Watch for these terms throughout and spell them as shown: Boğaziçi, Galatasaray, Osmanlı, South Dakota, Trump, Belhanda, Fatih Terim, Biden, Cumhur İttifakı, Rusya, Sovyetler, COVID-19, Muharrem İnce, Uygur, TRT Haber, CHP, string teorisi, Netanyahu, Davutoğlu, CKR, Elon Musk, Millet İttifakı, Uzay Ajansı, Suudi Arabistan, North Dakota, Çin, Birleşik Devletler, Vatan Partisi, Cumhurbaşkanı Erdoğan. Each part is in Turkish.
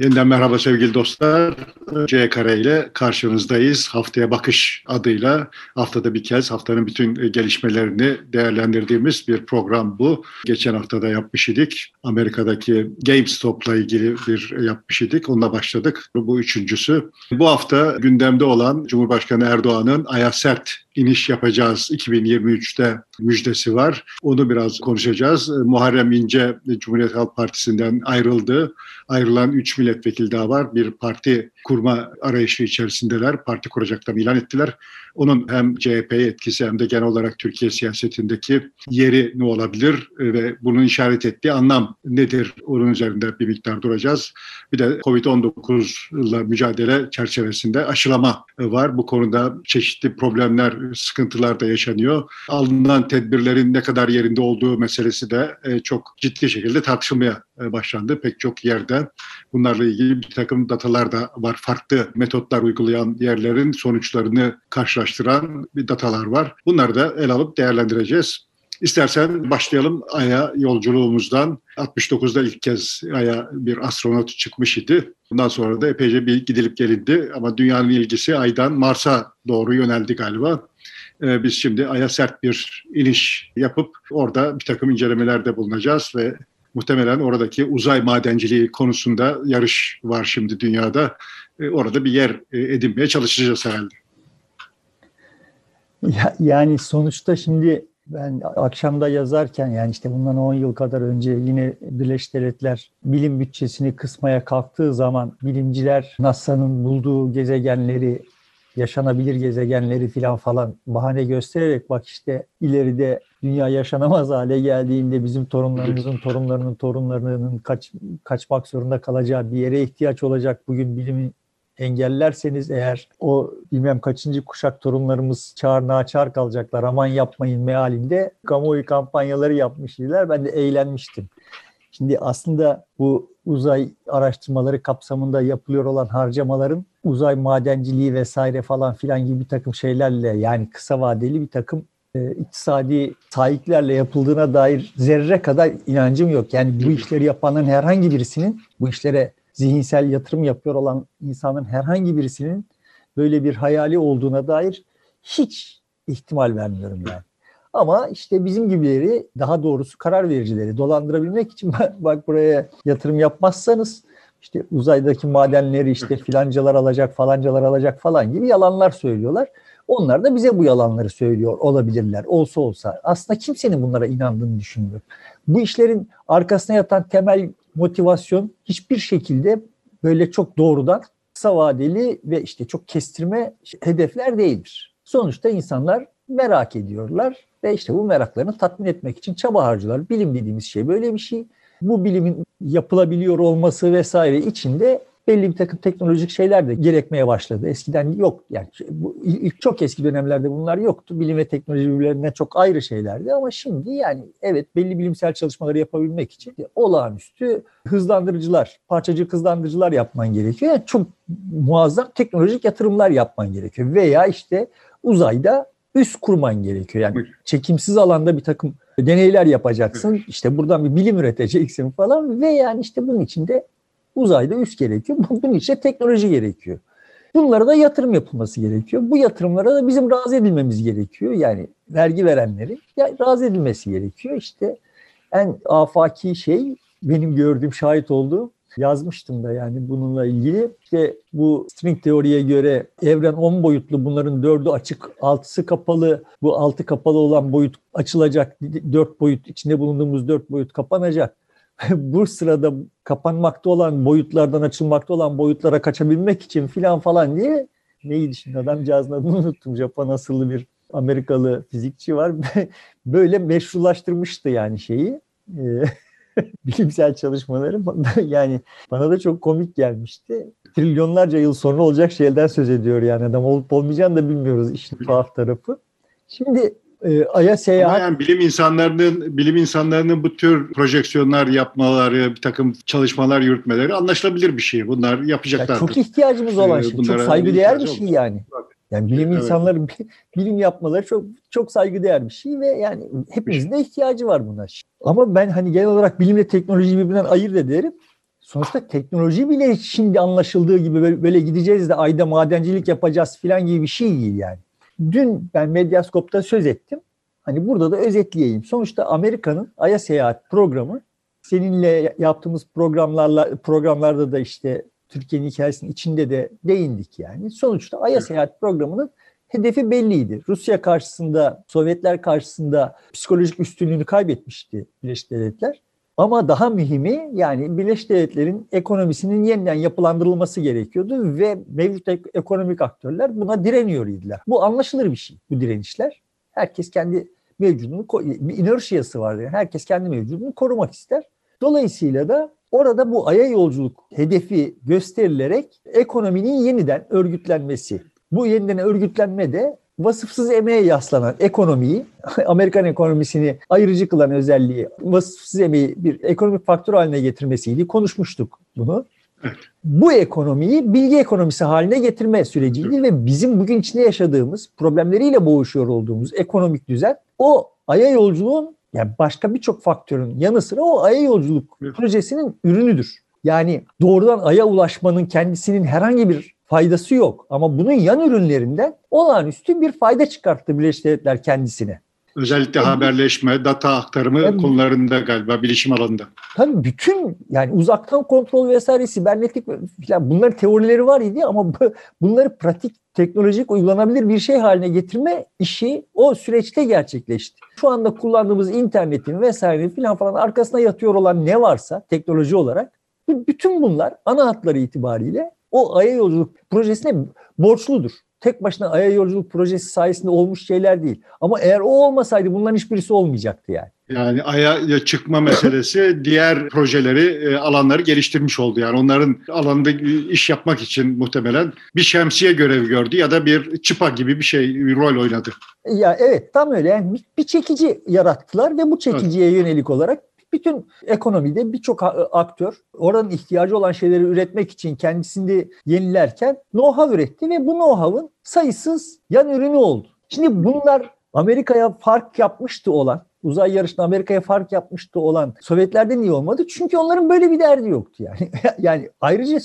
Yeniden merhaba sevgili dostlar. CKR ile karşınızdayız. Haftaya Bakış adıyla haftada bir kez haftanın bütün gelişmelerini değerlendirdiğimiz bir program bu. Geçen haftada yapmış idik. Amerika'daki GameStop'la ilgili bir yapmış idik. Onunla başladık. Bu üçüncüsü. Bu hafta gündemde olan Cumhurbaşkanı Erdoğan'ın ayağı sert iniş yapacağız 2023'te müjdesi var. Onu biraz konuşacağız. Muharrem İnce Cumhuriyet Halk Partisi'nden ayrıldı. Ayrılan 3 milletvekili daha var. Bir parti kurma arayışı içerisindeler. Parti kuracaklarını ilan ettiler. Onun hem CHP'ye etkisi hem de genel olarak Türkiye siyasetindeki yeri ne olabilir ve bunun işaret ettiği anlam nedir? Onun üzerinde bir miktar duracağız. Bir de COVID-19 ile mücadele çerçevesinde aşılama var. Bu konuda çeşitli problemler, sıkıntılar da yaşanıyor. Alınan tedbirlerin ne kadar yerinde olduğu meselesi de çok ciddi şekilde tartışılmaya başlandı. Pek çok yerde bunlarla ilgili bir takım datalar da var. Farklı metotlar uygulayan yerlerin sonuçlarını karşılaştıran bir datalar var. Bunları da ele alıp değerlendireceğiz. İstersen başlayalım Ay'a yolculuğumuzdan. 69'da ilk kez Ay'a bir astronot çıkmış idi. Bundan sonra da epeyce bir gidilip gelindi. Ama dünyanın ilgisi Ay'dan Mars'a doğru yöneldi galiba. Biz şimdi Ay'a sert bir iniş yapıp orada bir takım incelemelerde bulunacağız ve muhtemelen oradaki uzay madenciliği konusunda yarış var şimdi dünyada. Orada bir yer edinmeye çalışacağız herhalde. Yani sonuçta şimdi ben akşamda yazarken yani işte bundan 10 yıl kadar önce yine Birleşik Devletler bilim bütçesini kısmaya kalktığı zaman bilimciler NASA'nın bulduğu gezegenleri, yaşanabilir gezegenleri falan bahane göstererek bak işte ileride dünya yaşanamaz hale geldiğinde bizim torunlarımızın torunlarının kaçmak zorunda kalacağı bir yere ihtiyaç olacak. Bugün bilimi engellerseniz eğer o bilmem kaçıncı kuşak torunlarımız çağır naçar kalacaklar, aman yapmayın mealinde kamuoyu kampanyaları yapmışlar. Ben de eğlenmiştim. Şimdi aslında bu uzay araştırmaları kapsamında yapılıyor olan harcamaların uzay madenciliği vesaire falan filan gibi bir takım şeylerle yani kısa vadeli bir takım iktisadi taahhütlerle yapıldığına dair zerre kadar inancım yok. Yani bu işleri yapanların herhangi birisinin, bu işlere zihinsel yatırım yapıyor olan insanın herhangi birisinin böyle bir hayali olduğuna dair hiç ihtimal vermiyorum yani. Ama işte bizim gibileri, daha doğrusu karar vericileri dolandırabilmek için bak buraya yatırım yapmazsanız işte uzaydaki madenleri işte filancalar alacak, falancalar alacak falan gibi yalanlar söylüyorlar. Onlar da bize bu yalanları söylüyor olabilirler. Olsa olsa aslında kimsenin bunlara inandığını düşünmüyorum. Bu işlerin arkasına yatan temel motivasyon hiçbir şekilde böyle çok doğrudan kısa vadeli ve işte çok kestirme hedefler değildir. Sonuçta insanlar merak ediyorlar ve işte bu meraklarını tatmin etmek için çaba harcıyorlar. Bilim dediğimiz şey böyle bir şey. Bu bilimin yapılabiliyor olması vesaire içinde belli bir takım teknolojik şeyler de gerekmeye başladı. Eskiden yok yani çok eski dönemlerde bunlar yoktu. Bilim ve teknoloji birbirlerinden çok ayrı şeylerdi ama şimdi yani evet belli bilimsel çalışmaları yapabilmek için olağanüstü hızlandırıcılar, parçacık hızlandırıcılar yapman gerekiyor. Yani çok muazzam teknolojik yatırımlar yapman gerekiyor veya işte uzayda üst kurman gerekiyor. Yani çekimsiz alanda bir takım deneyler yapacaksın. İşte buradan bir bilim üreteceksin falan ve yani işte bunun için de uzayda üst gerekiyor. Bunun için de teknoloji gerekiyor. Bunlara da yatırım yapılması gerekiyor. Bu yatırımlara da bizim razı edilmemiz gerekiyor. Yani vergi verenlerin razı edilmesi gerekiyor. İşte en afaki şey benim gördüğüm, şahit olduğum, yazmıştım da yani bununla ilgili. İşte bu string teoriye göre evren 10 boyutlu, bunların 4'ü açık, 6'sı kapalı. Bu 6 kapalı olan boyut açılacak, 4 boyut, içinde bulunduğumuz 4 boyut kapanacak. Bu sırada kapanmakta olan boyutlardan açılmakta olan boyutlara kaçabilmek için filan falan diye, neydi şimdi adamcağızın adını unuttum, Japon asıllı bir Amerikalı fizikçi var. Böyle meşrulaştırmıştı yani şeyi. Bilimsel çalışmaları yani bana da çok komik gelmişti. Trilyonlarca yıl sonra olacak şeylerden söz ediyor yani adam, olup olmayacağını da bilmiyoruz işin tuhaf tarafı. Şimdi Ay'a seyahat... Ama yani bilim insanlarının bu tür projeksiyonlar yapmaları, bir takım çalışmalar yürütmeleri anlaşılabilir bir şey. Bunlar yapacaklardır. Ya çok ihtiyacımız olan şey. Çok saygıdeğer bir şey yani. Yani bilim insanların bilim yapmaları çok çok saygıdeğer bir şey ve yani hepimizin de ihtiyacı var buna. Ama ben hani genel olarak bilimle teknolojiyi birbirinden ayırt ederim. sonuçta teknoloji bile şimdi anlaşıldığı gibi böyle gideceğiz de ayda madencilik yapacağız filan gibi bir şey değil yani. Dün ben Medyaskop'ta söz ettim. Hani burada da özetleyeyim. Sonuçta Amerika'nın Ay'a Seyahat programı, seninle yaptığımız programlarda da işte Türkiye'nin hikayesinin içinde de değindik yani. Sonuçta Ay'a Seyahat programının hedefi belliydi. Rusya karşısında, Sovyetler karşısında psikolojik üstünlüğünü kaybetmişti Birleşik Devletler. Ama daha mühimi yani Birleşik Devletler'in ekonomisinin yeniden yapılandırılması gerekiyordu ve mevcut ekonomik aktörler buna direniyordular. Bu anlaşılır bir şey, bu direnişler. Herkes kendi mevcudunu, bir inerşiyası vardır. Yani herkes kendi mevcudunu korumak ister. Dolayısıyla da orada bu Ay'a yolculuk hedefi gösterilerek ekonominin yeniden örgütlenmesi. Bu yeniden örgütlenme de vasıfsız emeğe yaslanan ekonomiyi, Amerikan ekonomisini ayrıcı kılan özelliği, vasıfsız emeği bir ekonomik faktör haline getirmesiydi. Konuşmuştuk bunu. Evet. Bu ekonomiyi bilgi ekonomisi haline getirme süreciydi ve bizim bugün içinde yaşadığımız, problemleriyle boğuşuyor olduğumuz ekonomik düzen, o Ay'a yolculuğun, yani başka birçok faktörün yanı sıra o Ay'a yolculuk projesinin ürünüdür. Yani doğrudan Ay'a ulaşmanın kendisinin herhangi bir faydası yok. Ama bunun yan ürünlerinden olağanüstü bir fayda çıkarttı Birleşik Devletler kendisine. Özellikle haberleşme, data aktarımı konularında galiba bilişim alanında. Tabii bütün yani uzaktan kontrol vesaire, sibernetik falan, bunların teorileri var idi ama bunları pratik, teknolojik, uygulanabilir bir şey haline getirme işi o süreçte gerçekleşti. Şu anda kullandığımız internetin vesaire falan arkasına yatıyor olan ne varsa teknoloji olarak, bütün bunlar ana hatları itibariyle o Ay'a yolculuk projesine borçludur. Tek başına Ay'a yolculuk projesi sayesinde olmuş şeyler değil. Ama eğer o olmasaydı bunların hiçbirisi olmayacaktı yani. Yani Ay'a çıkma meselesi diğer projeleri, alanları geliştirmiş oldu. Yani onların alanda iş yapmak için muhtemelen bir şemsiye görevi gördü ya da bir çıpa gibi bir şey, bir rol oynadı. Ya evet, tam öyle. Yani bir çekici yarattılar ve bu çekiciye yönelik olarak bütün ekonomide birçok aktör oranın ihtiyacı olan şeyleri üretmek için kendisini yenilerken know-how üretti ve bu know-how'ın sayısız yan ürünü oldu. Şimdi bunlar Amerika'ya fark yapmıştı olan, uzay yarışında Amerika'ya fark yapmıştı olan Sovyetler'de niye olmadı? Çünkü onların böyle bir derdi yoktu yani. Yani ayrıca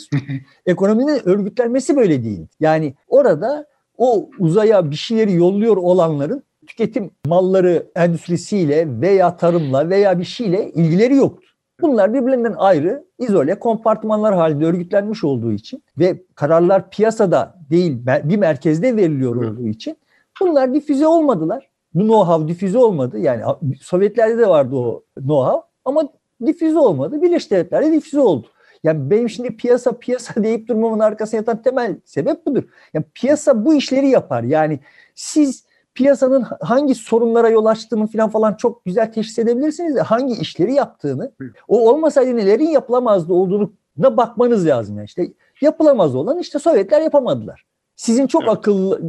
ekonominin örgütlenmesi böyle değildi. Yani orada o uzaya bir şeyleri yolluyor olanların tüketim malları endüstrisiyle veya tarımla veya bir şeyle ilgileri yoktu. Bunlar birbirinden ayrı, izole, kompartmanlar halinde örgütlenmiş olduğu için ve kararlar piyasada değil bir merkezde veriliyor olduğu için bunlar difüze olmadılar. Bu know-how difüze olmadı. Yani Sovyetler'de de vardı o know-how ama difüze olmadı. Birleşik Devletler'de difüze oldu. Yani benim şimdi piyasa deyip durmamın arkasına yatan temel sebep budur. Yani piyasa bu işleri yapar. Yani siz piyasanın hangi sorunlara yol açtığını falan çok güzel teşhis edebilirsiniz de hangi işleri yaptığını, o olmasaydı nelerin yapılamazdı olduğuna bakmanız lazım. Yani işte yapılamaz olan işte Sovyetler yapamadılar. Sizin çok akıllı,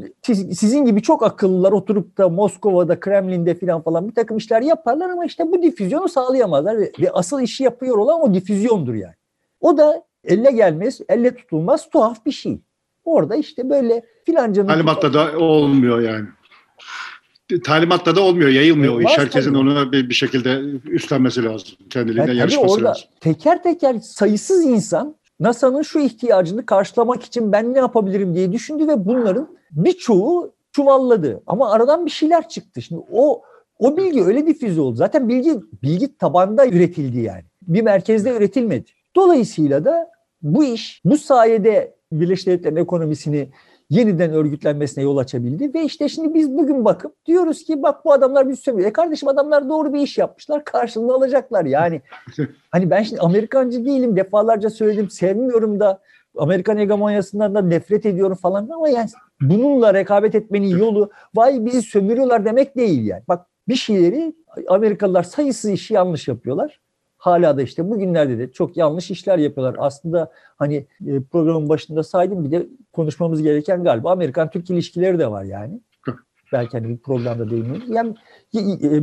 sizin gibi çok akıllılar oturup da Moskova'da, Kremlin'de falan bir takım işler yaparlar ama işte bu difüzyonu sağlayamazlar ve asıl işi yapıyor olan o difüzyondur yani. O da elle gelmez, elle tutulmaz tuhaf bir şey. Orada işte böyle filancanın... Halimatta da olmuyor yani. Talimatla da olmuyor, yayılmıyor o iş. Herkesin onu bir şekilde üstlenmesi lazım. Kendiliğinden yarışması lazım. Teker teker sayısız insan NASA'nın şu ihtiyacını karşılamak için ben ne yapabilirim diye düşündü ve bunların birçoğu çuvalladı. Ama aradan bir şeyler çıktı. Şimdi o bilgi öyle difüze oldu. Zaten bilgi tabanda üretildi yani. Bir merkezde üretilmedi. Dolayısıyla da bu iş bu sayede Birleşik Devletler'in ekonomisini yeniden örgütlenmesine yol açabildi ve işte şimdi biz bugün bakıp diyoruz ki bak bu adamlar bir sömürüyor. Kardeşim adamlar doğru bir iş yapmışlar, karşılığını alacaklar yani. Hani ben şimdi Amerikancı değilim, defalarca söyledim, sevmiyorum da Amerikan hegemonyasından da nefret ediyorum falan ama yani bununla rekabet etmenin yolu vay bizi sömürüyorlar demek değil yani. Bak bir şeyleri Amerikalılar sayısız işi yanlış yapıyorlar. Hala da işte bugünlerde de çok yanlış işler yapıyorlar. Aslında hani programın başında saydım, bir de konuşmamız gereken galiba Amerikan-Türk ilişkileri de var yani. Belki hani bir programda değinmiyoruz. Yani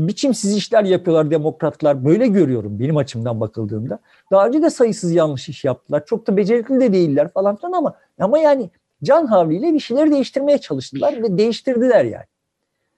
biçimsiz işler yapıyorlar demokratlar. Böyle görüyorum benim açımdan bakıldığında. Daha önce de sayısız yanlış iş yaptılar. Çok da becerikli de değiller falan filan ama yani can havliyle bir şeyleri değiştirmeye çalıştılar ve değiştirdiler yani.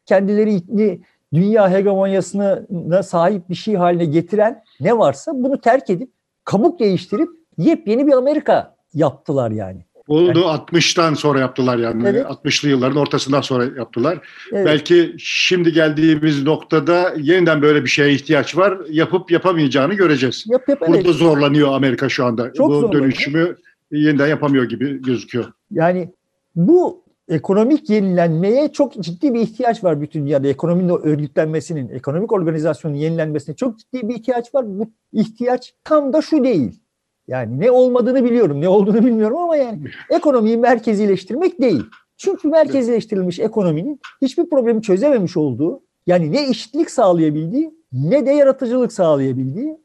Kendilerini dünya hegemonyasına sahip bir şey haline getiren ne varsa bunu terk edip kabuk değiştirip yepyeni bir Amerika yaptılar yani. Oldu yani, 60'tan sonra yaptılar yani. Evet. 60'lı yılların ortasından sonra yaptılar. Evet. Belki şimdi geldiğimiz noktada yeniden böyle bir şeye ihtiyaç var. Yapıp yapamayacağını göreceğiz. Burada evet, zorlanıyor Amerika şu anda. Çok bu zorlanıyor. Dönüşümü yeniden yapamıyor gibi gözüküyor. Yani bu ekonomik yenilenmeye çok ciddi bir ihtiyaç var bütün dünyada. Ekonominin örgütlenmesinin, ekonomik organizasyonun yenilenmesine çok ciddi bir ihtiyaç var. Bu ihtiyaç tam da şu değil. Yani ne olmadığını biliyorum, ne olduğunu bilmiyorum ama yani ekonomiyi merkezileştirmek değil. Çünkü merkezileştirilmiş ekonominin hiçbir problemi çözememiş olduğu, yani ne eşitlik sağlayabildiği ne de yaratıcılık sağlayabildiği,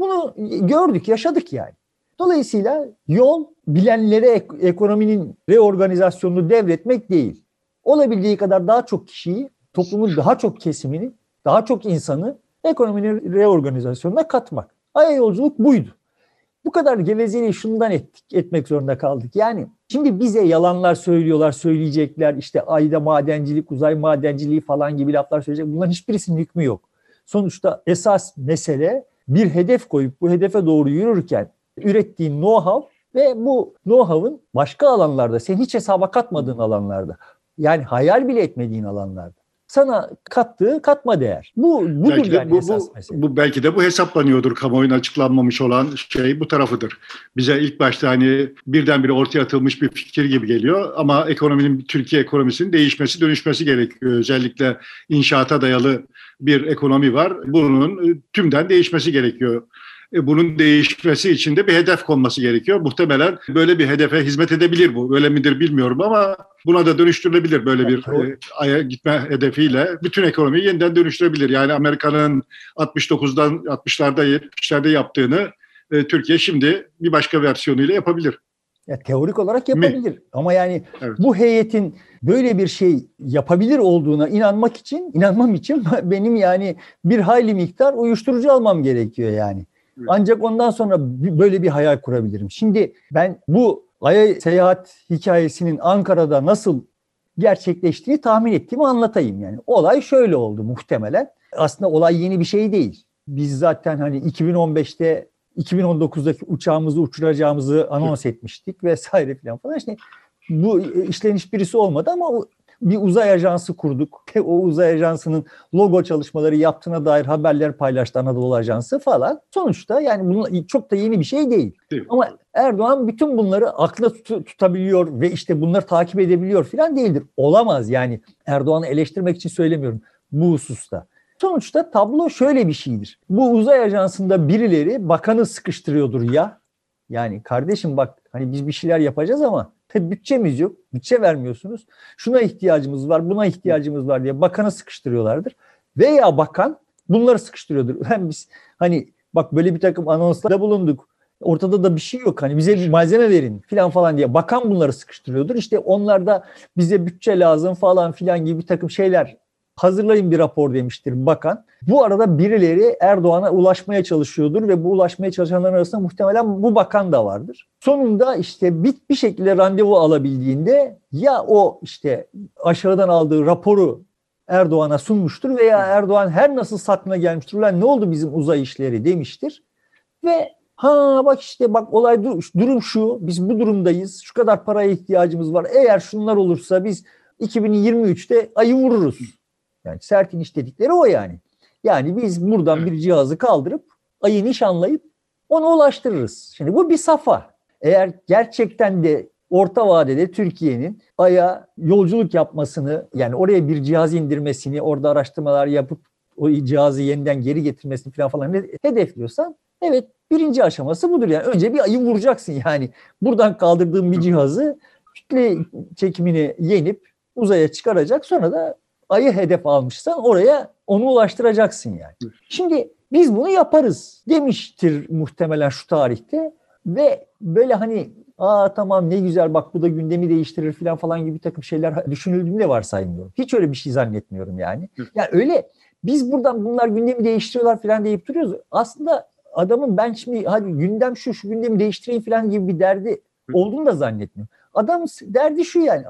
bunu gördük, yaşadık yani. Dolayısıyla yol bilenlere ekonominin reorganizasyonunu devretmek değil. Olabildiği kadar daha çok kişiyi, toplumun daha çok kesimini, daha çok insanı ekonominin reorganizasyonuna katmak. Aya yolculuk buydu. Bu kadar gevezeliği şundan etmek zorunda kaldık. Yani şimdi bize yalanlar söylüyorlar, söyleyecekler. İşte ayda madencilik, uzay madenciliği falan gibi laflar söyleyecek. Bunların hiçbirisinin hükmü yok. Sonuçta esas mesele bir hedef koyup bu hedefe doğru yürürken ürettiğin know-how ve bu know-how'ın başka alanlarda, sen hiç hesaba katmadığın alanlarda, yani hayal bile etmediğin alanlarda sana kattığı katma değer. Bu belki de yani esas mesele. Bu belki de bu hesaplanıyordur, kamuoyuna açıklanmamış olan şey bu tarafıdır. Bize ilk başta hani birdenbire ortaya atılmış bir fikir gibi geliyor ama ekonominin, Türkiye ekonomisinin değişmesi, dönüşmesi gerekiyor. Özellikle inşaata dayalı bir ekonomi var. Bunun tümden değişmesi gerekiyor. Bunun değişmesi için de bir hedef konması gerekiyor. Muhtemelen böyle bir hedefe hizmet edebilir bu. Öyle midir bilmiyorum ama buna da dönüştürülebilir böyle bir aya gitme hedefiyle. Bütün ekonomiyi yeniden dönüştürebilir. Yani Amerika'nın 69'dan 60'larda 70'lerde yaptığını Türkiye şimdi bir başka versiyonuyla yapabilir. Ya, teorik olarak yapabilir. Ama yani evet, bu heyetin böyle bir şey yapabilir olduğuna inanmam için benim yani bir hayli miktar uyuşturucu almam gerekiyor yani. Ancak ondan sonra böyle bir hayal kurabilirim. Şimdi ben bu Ay'a seyahat hikayesinin Ankara'da nasıl gerçekleştiğini tahmin ettiğimi anlatayım yani. Olay şöyle oldu muhtemelen. Aslında olay yeni bir şey değil. Biz zaten hani 2015'te 2019'daki uçağımızı uçuracağımızı anons etmiştik vesaire falan. İşte bu işlerin hiçbirisi olmadı ama bir uzay ajansı kurduk. O uzay ajansının logo çalışmaları yaptığına dair haberler paylaştı Anadolu Ajansı falan. Sonuçta yani bunun çok da yeni bir şey değil. Ama Erdoğan bütün bunları akla tutabiliyor ve işte bunları takip edebiliyor falan değildir. Olamaz yani, Erdoğan'ı eleştirmek için söylemiyorum bu hususta. Sonuçta tablo şöyle bir şeydir. Bu uzay ajansında birileri bakanı sıkıştırıyordur ya. Yani kardeşim bak hani biz bir şeyler yapacağız ama bütçemiz yok, bütçe vermiyorsunuz. Şuna ihtiyacımız var, buna ihtiyacımız var diye bakana sıkıştırıyorlardır. Veya bakan bunları sıkıştırıyordur. Yani biz hani bak böyle bir takım anonslarda bulunduk. Ortada da bir şey yok. Hani bize bir malzeme verin falan diye bakan bunları sıkıştırıyordur. İşte onlar da bize bütçe lazım falan gibi bir takım şeyler hazırlayın bir rapor demiştir bakan. Bu arada birileri Erdoğan'a ulaşmaya çalışıyordur ve bu ulaşmaya çalışanların arasında muhtemelen bu bakan da vardır. Sonunda işte bir şekilde randevu alabildiğinde ya o işte aşağıdan aldığı raporu Erdoğan'a sunmuştur veya Erdoğan her nasıl saklına gelmiştir. Ulan ne oldu bizim uzay işleri demiştir ve ha bak işte bak olay durum şu, biz bu durumdayız, şu kadar paraya ihtiyacımız var, eğer şunlar olursa biz 2023'te ayı vururuz. Yani sert iniş dedikleri o yani. Yani biz buradan bir cihazı kaldırıp ayı nişanlayıp ona ulaştırırız. Şimdi bu bir safa. Eğer gerçekten de orta vadede Türkiye'nin aya yolculuk yapmasını, yani oraya bir cihaz indirmesini, orada araştırmalar yapıp o cihazı yeniden geri getirmesini falan hedefliyorsan evet birinci aşaması budur. Yani önce bir ayı vuracaksın yani. Buradan kaldırdığın bir cihazı kütle çekimini yenip uzaya çıkaracak, sonra da ayı hedef almışsan oraya onu ulaştıracaksın yani. Şimdi biz bunu yaparız demiştir muhtemelen şu tarihte ve böyle hani aa tamam ne güzel bak bu da gündemi değiştirir falan gibi bir takım şeyler düşünüldüğünü de varsaymıyorum. Hiç öyle bir şey zannetmiyorum yani. Yani öyle biz buradan bunlar gündemi değiştiriyorlar falan deyip duruyoruz. Aslında adamın ben şimdi hadi gündem şu gündemi değiştireyim falan gibi bir derdi olduğunu da zannetmiyorum. Adamın derdi şu yani.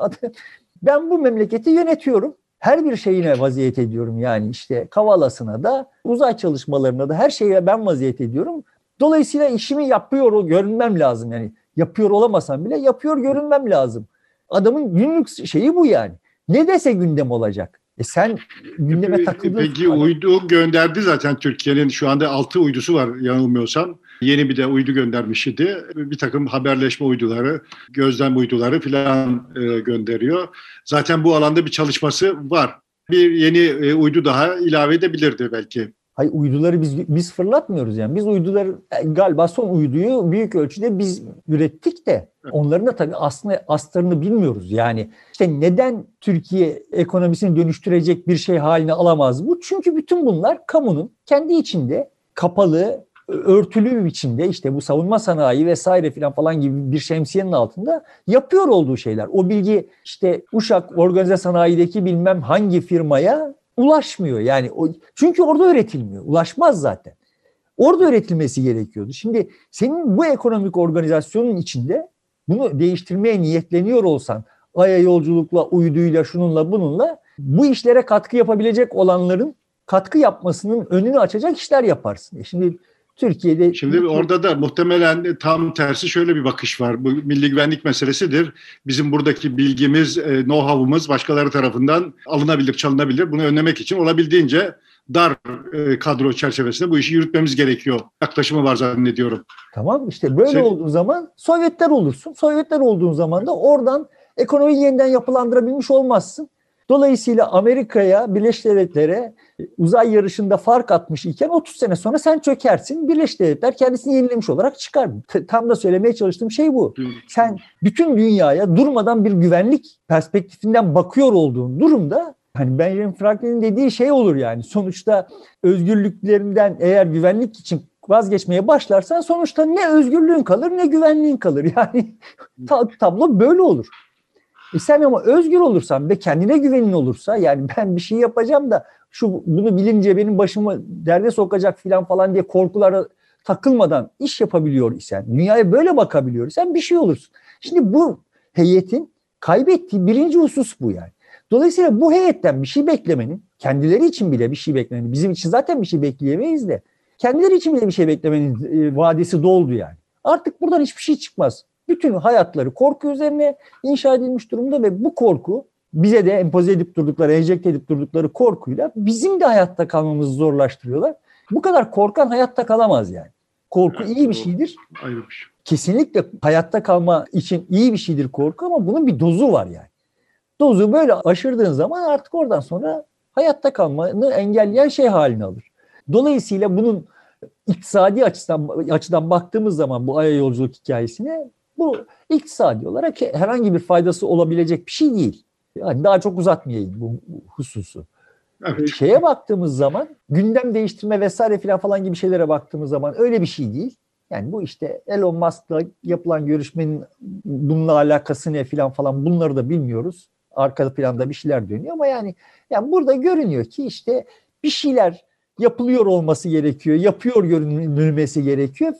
Ben bu memleketi yönetiyorum. Her bir şeyine vaziyet ediyorum yani işte kavalasına da uzay çalışmalarına da her şeye ben vaziyet ediyorum. Dolayısıyla işimi yapıyor görünmem lazım. Yani yapıyor olamasam bile yapıyor görünmem lazım. Adamın günlük şeyi bu yani. Ne dese gündem olacak. Sen gündeme takıldın. Peki uydu gönderdi zaten Türkiye'nin şu anda 6 uydusu var yanılmıyorsam. Yeni bir de uydu göndermiş idi. Bir takım haberleşme uyduları, gözlem uyduları filan gönderiyor. Zaten bu alanda bir çalışması var. Bir yeni uydu daha ilave edebilirdi belki. Hayır, uyduları biz fırlatmıyoruz yani. Biz uyduları galiba son uyduyu büyük ölçüde biz ürettik de onların da tabii aslında astarını bilmiyoruz. Yani işte neden Türkiye ekonomisini dönüştürecek bir şey haline alamaz bu? Çünkü bütün bunlar kamunun kendi içinde kapalı, örtülü bir biçimde işte bu savunma sanayi vesaire falan gibi bir şemsiyenin altında yapıyor olduğu şeyler. O bilgi işte Uşak organize sanayideki bilmem hangi firmaya ulaşmıyor yani çünkü orada öğretilmiyor. Ulaşmaz zaten. Orada öğretilmesi gerekiyordu. Şimdi senin bu ekonomik organizasyonun içinde bunu değiştirmeye niyetleniyor olsan aya yolculukla, uyduyla, şununla, bununla bu işlere katkı yapabilecek olanların katkı yapmasının önünü açacak işler yaparsın. Şimdi Türkiye'de... Şimdi orada da muhtemelen tam tersi şöyle bir bakış var. Bu milli güvenlik meselesidir. Bizim buradaki bilgimiz, know-how'umuz başkaları tarafından alınabilir, çalınabilir. Bunu önlemek için olabildiğince dar kadro çerçevesinde bu işi yürütmemiz gerekiyor. Yaklaşımı var zannediyorum. Tamam işte böyle olduğu zaman Sovyetler olursun. Sovyetler olduğun zaman da oradan ekonomiyi yeniden yapılandırabilmiş olmazsın. Dolayısıyla Amerika'ya, Birleşik Devletler'e uzay yarışında fark atmış iken 30 sene sonra sen çökersin. Birleşik Devletler kendisini yenilemiş olarak çıkar. Tam da söylemeye çalıştığım şey bu. Sen bütün dünyaya durmadan bir güvenlik perspektifinden bakıyor olduğun durumda hani Benjamin Franklin'in dediği şey olur yani. Sonuçta özgürlüklerinden eğer güvenlik için vazgeçmeye başlarsan sonuçta ne özgürlüğün kalır ne güvenliğin kalır. Yani tablo böyle olur. Sen ama özgür olursan ve kendine güvenin olursa yani ben bir şey yapacağım da bunu bilince benim başımı derde sokacak falan diye korkulara takılmadan iş yapabiliyor isen, dünyaya böyle bakabiliyor isen bir şey olursun. Şimdi bu heyetin kaybettiği birinci husus bu yani. Dolayısıyla bu heyetten bir şey beklemenin, kendileri için bile bir şey beklemenin, bizim için zaten bir şey bekleyemeyiz de kendileri için bile bir şey beklemenin vadesi doldu yani. Artık buradan hiçbir şey çıkmaz. Bütün hayatları korku üzerine inşa edilmiş durumda ve bu korku bize de empoze edip durdukları, enjekte edip durdukları korkuyla bizim de hayatta kalmamızı zorlaştırıyorlar. Bu kadar korkan hayatta kalamaz yani. Korku evet, iyi bir şeydir. Ayrı bir şey. Kesinlikle hayatta kalma için iyi bir şeydir korku ama bunun bir dozu var yani. Dozu böyle aşırdığın zaman artık oradan sonra hayatta kalmanı engelleyen şey haline alır. Dolayısıyla bunun iktisadi açıdan baktığımız zaman bu aya yolculuk hikayesine bu iktisadi olarak herhangi bir faydası olabilecek bir şey değil. Yani daha çok uzatmayayım bu hususu. Evet. Şeye baktığımız zaman gündem değiştirme vesaire falan gibi şeylere baktığımız zaman öyle bir şey değil. Yani bu işte Elon Musk'la yapılan görüşmenin bununla alakası ne falan bunları da bilmiyoruz. Arka planda bir şeyler dönüyor ama yani burada görünüyor ki işte bir şeyler yapılıyor olması gerekiyor, yapıyor görünülmesi gerekiyor .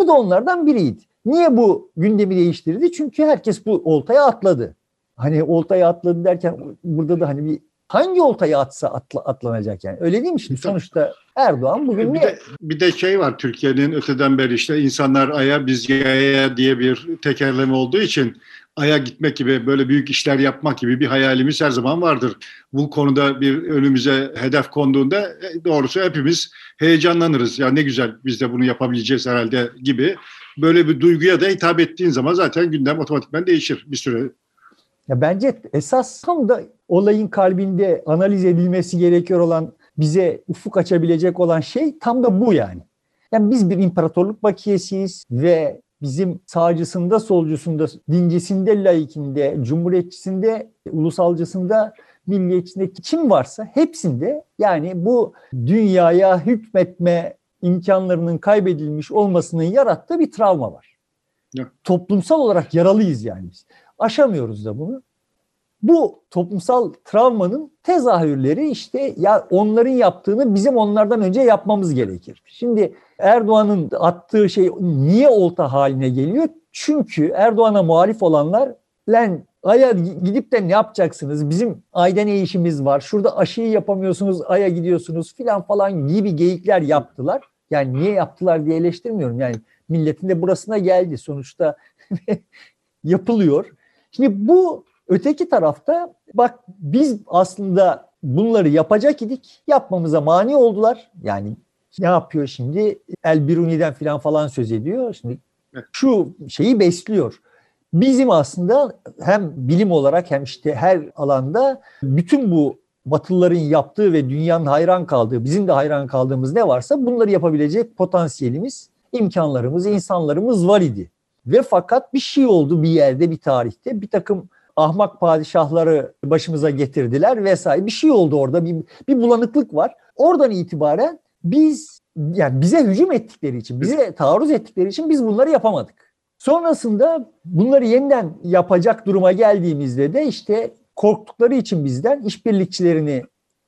Bu da onlardan biriydi. Niye bu gündemi değiştirdi? Çünkü herkes bu oltaya atladı. Hani oltaya atladı derken burada da hani bir hangi oltaya atsa atlanacak yani. Öyle değil mi şimdi? Sonuçta Erdoğan bugün bir de şey var Türkiye'nin öteden beri işte insanlar aya biz yaya diye bir tekerleme olduğu için aya gitmek gibi böyle büyük işler yapmak gibi bir hayalimiz her zaman vardır. Bu konuda bir önümüze hedef konduğunda doğrusu hepimiz heyecanlanırız. Ya ne güzel biz de bunu yapabileceğiz herhalde gibi. Böyle bir duyguya da hitap ettiğin zaman zaten gündem otomatikman değişir bir süre. Ya bence esas tam da olayın kalbinde analiz edilmesi gerekiyor olan, bize ufuk açabilecek olan şey tam da bu yani. Yani biz bir imparatorluk bakiyesiyiz ve bizim sağcısında, solcusunda, dincisinde, laikinde, cumhuriyetçisinde, ulusalcısında, milliyetçisindeki kim varsa hepsinde yani bu dünyaya hükmetme imkanlarının kaybedilmiş olmasının yarattığı bir travma var. Evet. Toplumsal olarak yaralıyız yani biz. Aşamıyoruz da bunu. Bu toplumsal travmanın tezahürleri işte ya onların yaptığını bizim onlardan önce yapmamız gerekir. Şimdi Erdoğan'ın attığı şey niye olta haline geliyor? Çünkü Erdoğan'a muhalif olanlar aya gidip de ne yapacaksınız? Bizim ayda ne işimiz var? Şurada aşıyı yapamıyorsunuz, aya gidiyorsunuz falan gibi geyikler yaptılar. Yani niye yaptılar diye eleştirmiyorum. Yani milletin de burasına geldi sonuçta yapılıyor. Şimdi bu öteki tarafta bak biz aslında bunları yapacak idik. Yapmamıza mani oldular. Yani ne yapıyor şimdi? El Biruni'den falan söz ediyor. Şimdi şu şeyi besliyor. Bizim aslında hem bilim olarak hem işte her alanda bütün bu Batılıların yaptığı ve dünyanın hayran kaldığı, bizim de hayran kaldığımız ne varsa bunları yapabilecek potansiyelimiz, imkanlarımız, insanlarımız var idi. Ve fakat bir şey oldu bir yerde, bir tarihte. Bir takım ahmak padişahları başımıza getirdiler vesaire. Bir şey oldu orada, bir bulanıklık var. Oradan itibaren biz, yani bize hücum ettikleri için, bize taarruz ettikleri için biz bunları yapamadık. Sonrasında bunları yeniden yapacak duruma geldiğimizde de işte korktukları için bizden işbirlikçilerini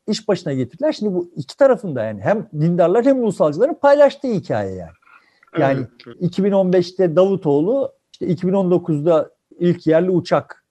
iş başına getirdiler. Şimdi bu iki tarafında yani hem dindarlar hem ulusalcıların paylaştığı hikaye yani. Yani evet. 2015'te Davutoğlu işte 2019'da ilk yerli uçak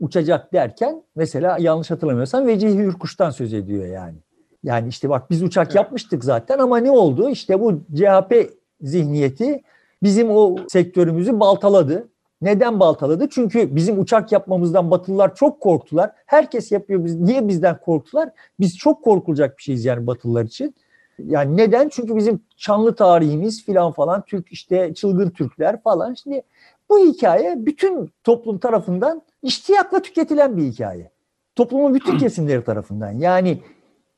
uçacak derken mesela yanlış hatırlamıyorsam Vecihi Hürkuş'tan söz ediyor yani. Yani işte bak biz uçak yapmıştık zaten ama ne oldu? İşte bu CHP zihniyeti bizim o sektörümüzü baltaladı. Neden baltaladı? Çünkü bizim uçak yapmamızdan Batılılar çok korktular. Herkes yapıyor. Niye bizden korktular? Biz çok korkulacak bir şeyiz yani Batılılar için. Yani neden? Çünkü bizim şanlı tarihimiz falan Türk işte çılgın Türkler falan. Şimdi bu hikaye bütün toplum tarafından iştiyakla tüketilen bir hikaye. Toplumun bütün kesimleri tarafından. Yani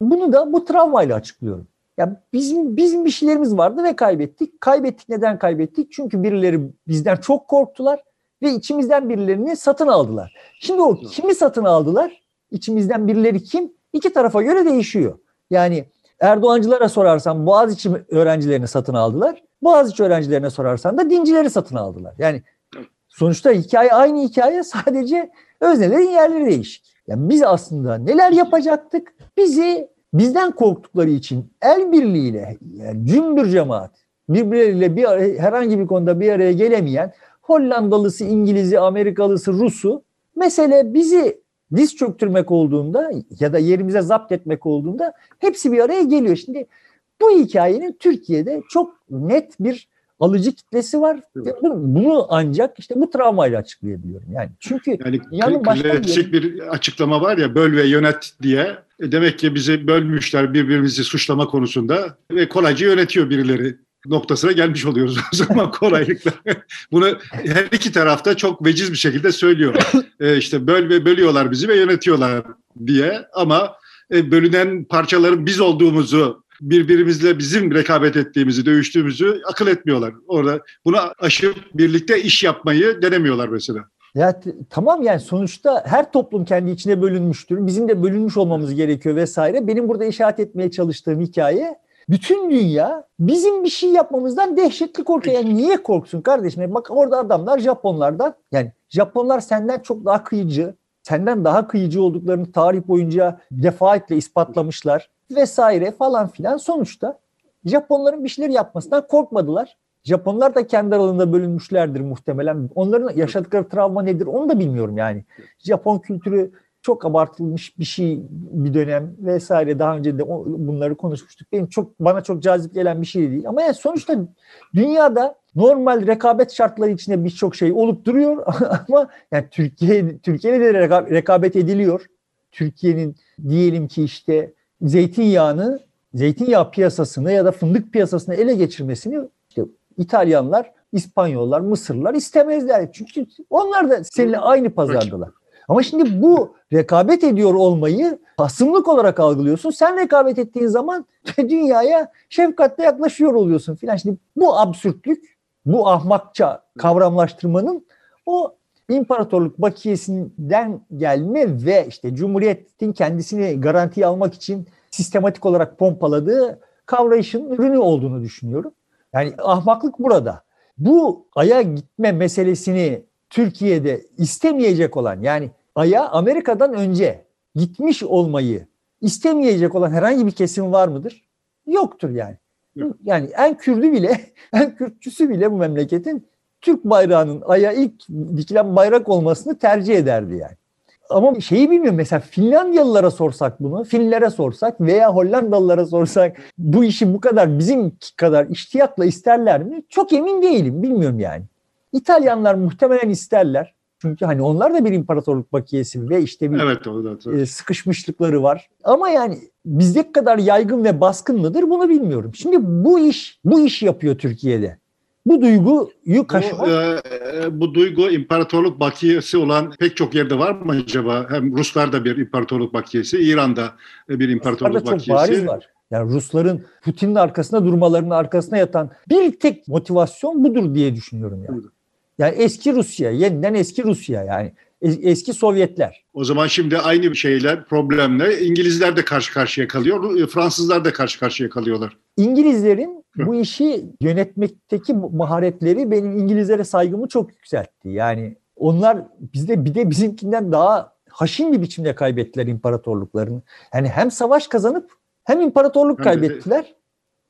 bunu da bu travmayla açıklıyorum. Ya bizim bir şeylerimiz vardı ve kaybettik. Kaybettik neden kaybettik? Çünkü birileri bizden çok korktular ve içimizden birilerini satın aldılar. Şimdi o kimi satın aldılar? İçimizden birileri kim? İki tarafa göre değişiyor. Yani Erdoğancılara sorarsan Boğaziçi öğrencilerini satın aldılar. Boğaziçi öğrencilerine sorarsan da dincileri satın aldılar. Yani sonuçta hikaye aynı hikaye, sadece öznelerin yerleri değişik. Yani biz aslında neler yapacaktık? Bizden korktukları için el birliğiyle yani cümbür cemaat birbirleriyle herhangi bir konuda bir araya gelemeyen Hollandalısı, İngiliz'i, Amerikalısı, Rus'u mesele bizi diz çöktürmek olduğunda ya da yerimize zapt etmek olduğunda hepsi bir araya geliyor. Şimdi bu hikayenin Türkiye'de çok net bir alıcı kitlesi var. Evet. Bunu ancak işte bu travmayla açıklayabiliyorum. Yani çünkü yani klasik bir açıklama var ya, böl ve yönet diye. Demek ki bizi bölmüşler birbirimizi suçlama konusunda ve kolayca yönetiyor birileri noktasına gelmiş oluyoruz o zaman kolaylıkla. Bunu her iki tarafta çok veciz bir şekilde söylüyor. İşte böl ve bölüyorlar bizi ve yönetiyorlar diye, ama bölünen parçaların biz olduğumuzu, birbirimizle bizim rekabet ettiğimizi, dövüştüğümüzü akıl etmiyorlar. Orada bunu aşıp birlikte iş yapmayı denemiyorlar mesela. Ya tamam, yani sonuçta her toplum kendi içine bölünmüştür. Bizim de bölünmüş olmamız gerekiyor vesaire. Benim burada işaret etmeye çalıştığım hikaye, bütün dünya bizim bir şey yapmamızdan dehşetli korkuyor. Yani niye korksun kardeşim? Bak orada adamlar Japonlardan, yani Japonlar senden çok daha kıyıcı, senden daha kıyıcı olduklarını tarih boyunca defaatle ispatlamışlar vesaire falan filan. Sonuçta Japonların bir şeyler yapmasından korkmadılar. Japonlar da kendi aralarında bölünmüşlerdir muhtemelen. Onların yaşadıkları travma nedir onu da bilmiyorum yani. Japon kültürü çok abartılmış bir şey bir dönem vesaire, daha önce de bunları konuşmuştuk. Bana çok cazip gelen bir şey değil. Ama yani sonuçta dünyada normal rekabet şartları içinde birçok şey olup duruyor ama yani Türkiye'de de rekabet ediliyor. Türkiye'nin diyelim ki işte zeytinyağı piyasasını ya da fındık piyasasını ele geçirmesini işte İtalyanlar, İspanyollar, Mısırlılar istemezler. Çünkü onlar da seninle aynı pazardalar. Ama şimdi bu rekabet ediyor olmayı hasımlık olarak algılıyorsun. Sen rekabet ettiğin zaman dünyaya şefkatle yaklaşıyor oluyorsun filan. Şimdi bu absürtlük, bu ahmakça kavramlaştırmanın o imparatorluk bakiyesinden gelme ve işte Cumhuriyet'in kendisini garantiye almak için sistematik olarak pompaladığı kavrayışın ürünü olduğunu düşünüyorum. Yani ahmaklık burada. Bu aya gitme meselesini Türkiye'de istemeyecek olan, yani aya Amerika'dan önce gitmiş olmayı istemeyecek olan herhangi bir kesim var mıdır? Yoktur yani. Yani en Kürtçüsü bile bu memleketin Türk bayrağının aya ilk dikilen bayrak olmasını tercih ederdi yani. Ama şeyi bilmiyorum, mesela Finlandiyalılara sorsak bunu, Finlere sorsak veya Hollandalılara sorsak bu işi bu kadar bizim kadar iştiyakla isterler mi? Çok emin değilim, bilmiyorum yani. İtalyanlar muhtemelen isterler. Çünkü hani onlar da bir imparatorluk bakiyesi ve işte bir sıkışmışlıkları var. Ama yani bizdeki kadar yaygın ve baskın mıdır bunu bilmiyorum. Şimdi bu iş yapıyor Türkiye'de. Bu duyguyu kaşımak. Bu duygu imparatorluk bakiyesi olan pek çok yerde var mı acaba? Hem Ruslar'da bir imparatorluk bakiyesi, İran'da bir imparatorluk bakiyesi. Çok bariz var. Yani Rusların Putin'in arkasında durmalarının arkasına yatan bir tek motivasyon budur diye düşünüyorum yani. Yani eski Rusya, yeniden eski Rusya yani. Eski Sovyetler. O zaman şimdi aynı şeyler, problemle İngilizler de karşı karşıya kalıyor, Fransızlar da karşı karşıya kalıyorlar. İngilizlerin bu işi yönetmekteki maharetleri benim İngilizlere saygımı çok yükseltti. Yani onlar bizde bir de bizimkinden daha haşin bir biçimde kaybettiler imparatorluklarını. Yani hem savaş kazanıp hem imparatorluk kaybettiler.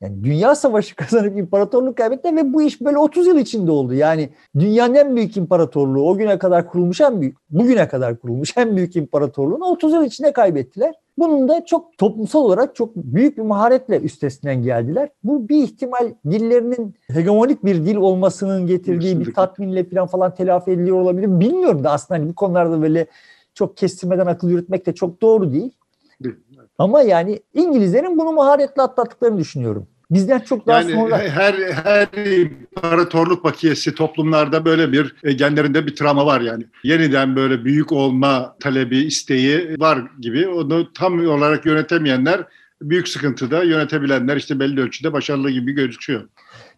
Yani dünya savaşı kazanıp imparatorluk kaybettiler ve bu iş böyle 30 yıl içinde oldu. Yani dünyanın en büyük imparatorluğu, o güne kadar kurulmuş en büyük, bugüne kadar kurulmuş en büyük imparatorluğunu 30 yıl içinde kaybettiler. Bunun da çok toplumsal olarak çok büyük bir maharetle üstesinden geldiler. Bu bir ihtimal dillerinin hegemonik bir dil olmasının getirdiği bir tatminle falan telafi ediliyor olabilir. Bilmiyorum da aslında hani bu konularda böyle çok kestirmeden akıl yürütmek de çok doğru değil. Ama yani İngilizlerin bunu maharetle atlattıklarını düşünüyorum. Bizden çok daha yani sonra... Her imparatorluk bakiyesi toplumlarda böyle bir genlerinde bir travma var yani. Yeniden böyle büyük olma talebi, isteği var gibi. Onu tam olarak yönetemeyenler büyük sıkıntıda, yönetebilenler işte belli ölçüde başarılı gibi gözüküyor.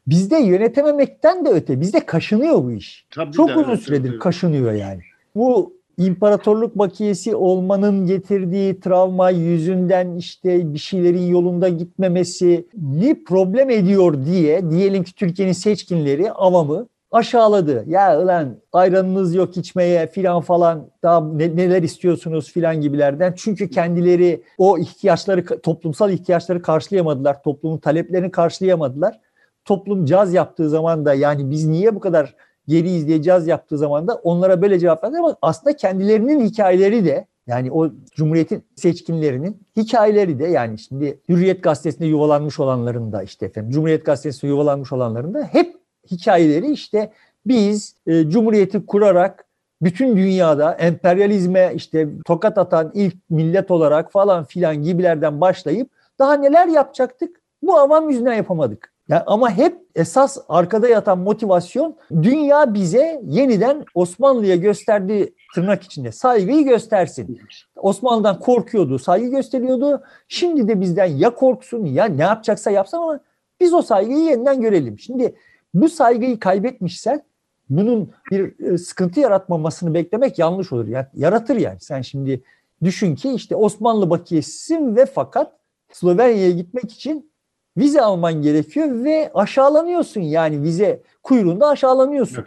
Bizde yönetememekten de öte, bizde kaşınıyor bu iş. Tabii çok uzun süredir kaşınıyor yani. Bu İmparatorluk bakiyesi olmanın getirdiği travma yüzünden işte bir şeylerin yolunda gitmemesini problem ediyor diye diyelim ki Türkiye'nin seçkinleri avamı aşağıladı. Ya ulan ayranınız yok içmeye filan falan daha neler istiyorsunuz filan gibilerden. Çünkü kendileri o ihtiyaçları, toplumsal ihtiyaçları karşılayamadılar. Toplumun taleplerini karşılayamadılar. Toplum caz yaptığı zaman da yani biz niye bu kadar... geri izleyeceğiz yaptığı zaman da onlara böyle cevap verdi ama aslında kendilerinin hikayeleri de yani o Cumhuriyet'in seçkinlerinin hikayeleri de yani şimdi Hürriyet Gazetesi'nde yuvalanmış olanların da işte efendim Cumhuriyet Gazetesi'nde yuvalanmış olanların da hep hikayeleri işte biz Cumhuriyet'i kurarak bütün dünyada emperyalizme işte tokat atan ilk millet olarak falan filan gibilerden başlayıp daha neler yapacaktık bu avam yüzünden yapamadık. Yani ama hep esas arkada yatan motivasyon dünya bize yeniden Osmanlı'ya gösterdiği tırnak içinde saygıyı göstersin. Osmanlı'dan korkuyordu, saygı gösteriyordu. Şimdi de bizden ya korksun ya ne yapacaksa yapsın ama biz o saygıyı yeniden görelim. Şimdi bu saygıyı kaybetmişsen bunun bir sıkıntı yaratmamasını beklemek yanlış olur. Yani yaratır yani. Sen şimdi düşün ki işte Osmanlı bakiyesisin ve fakat Slovenya'ya gitmek için vize alman gerekiyor ve aşağılanıyorsun yani vize kuyruğunda aşağılanıyorsun.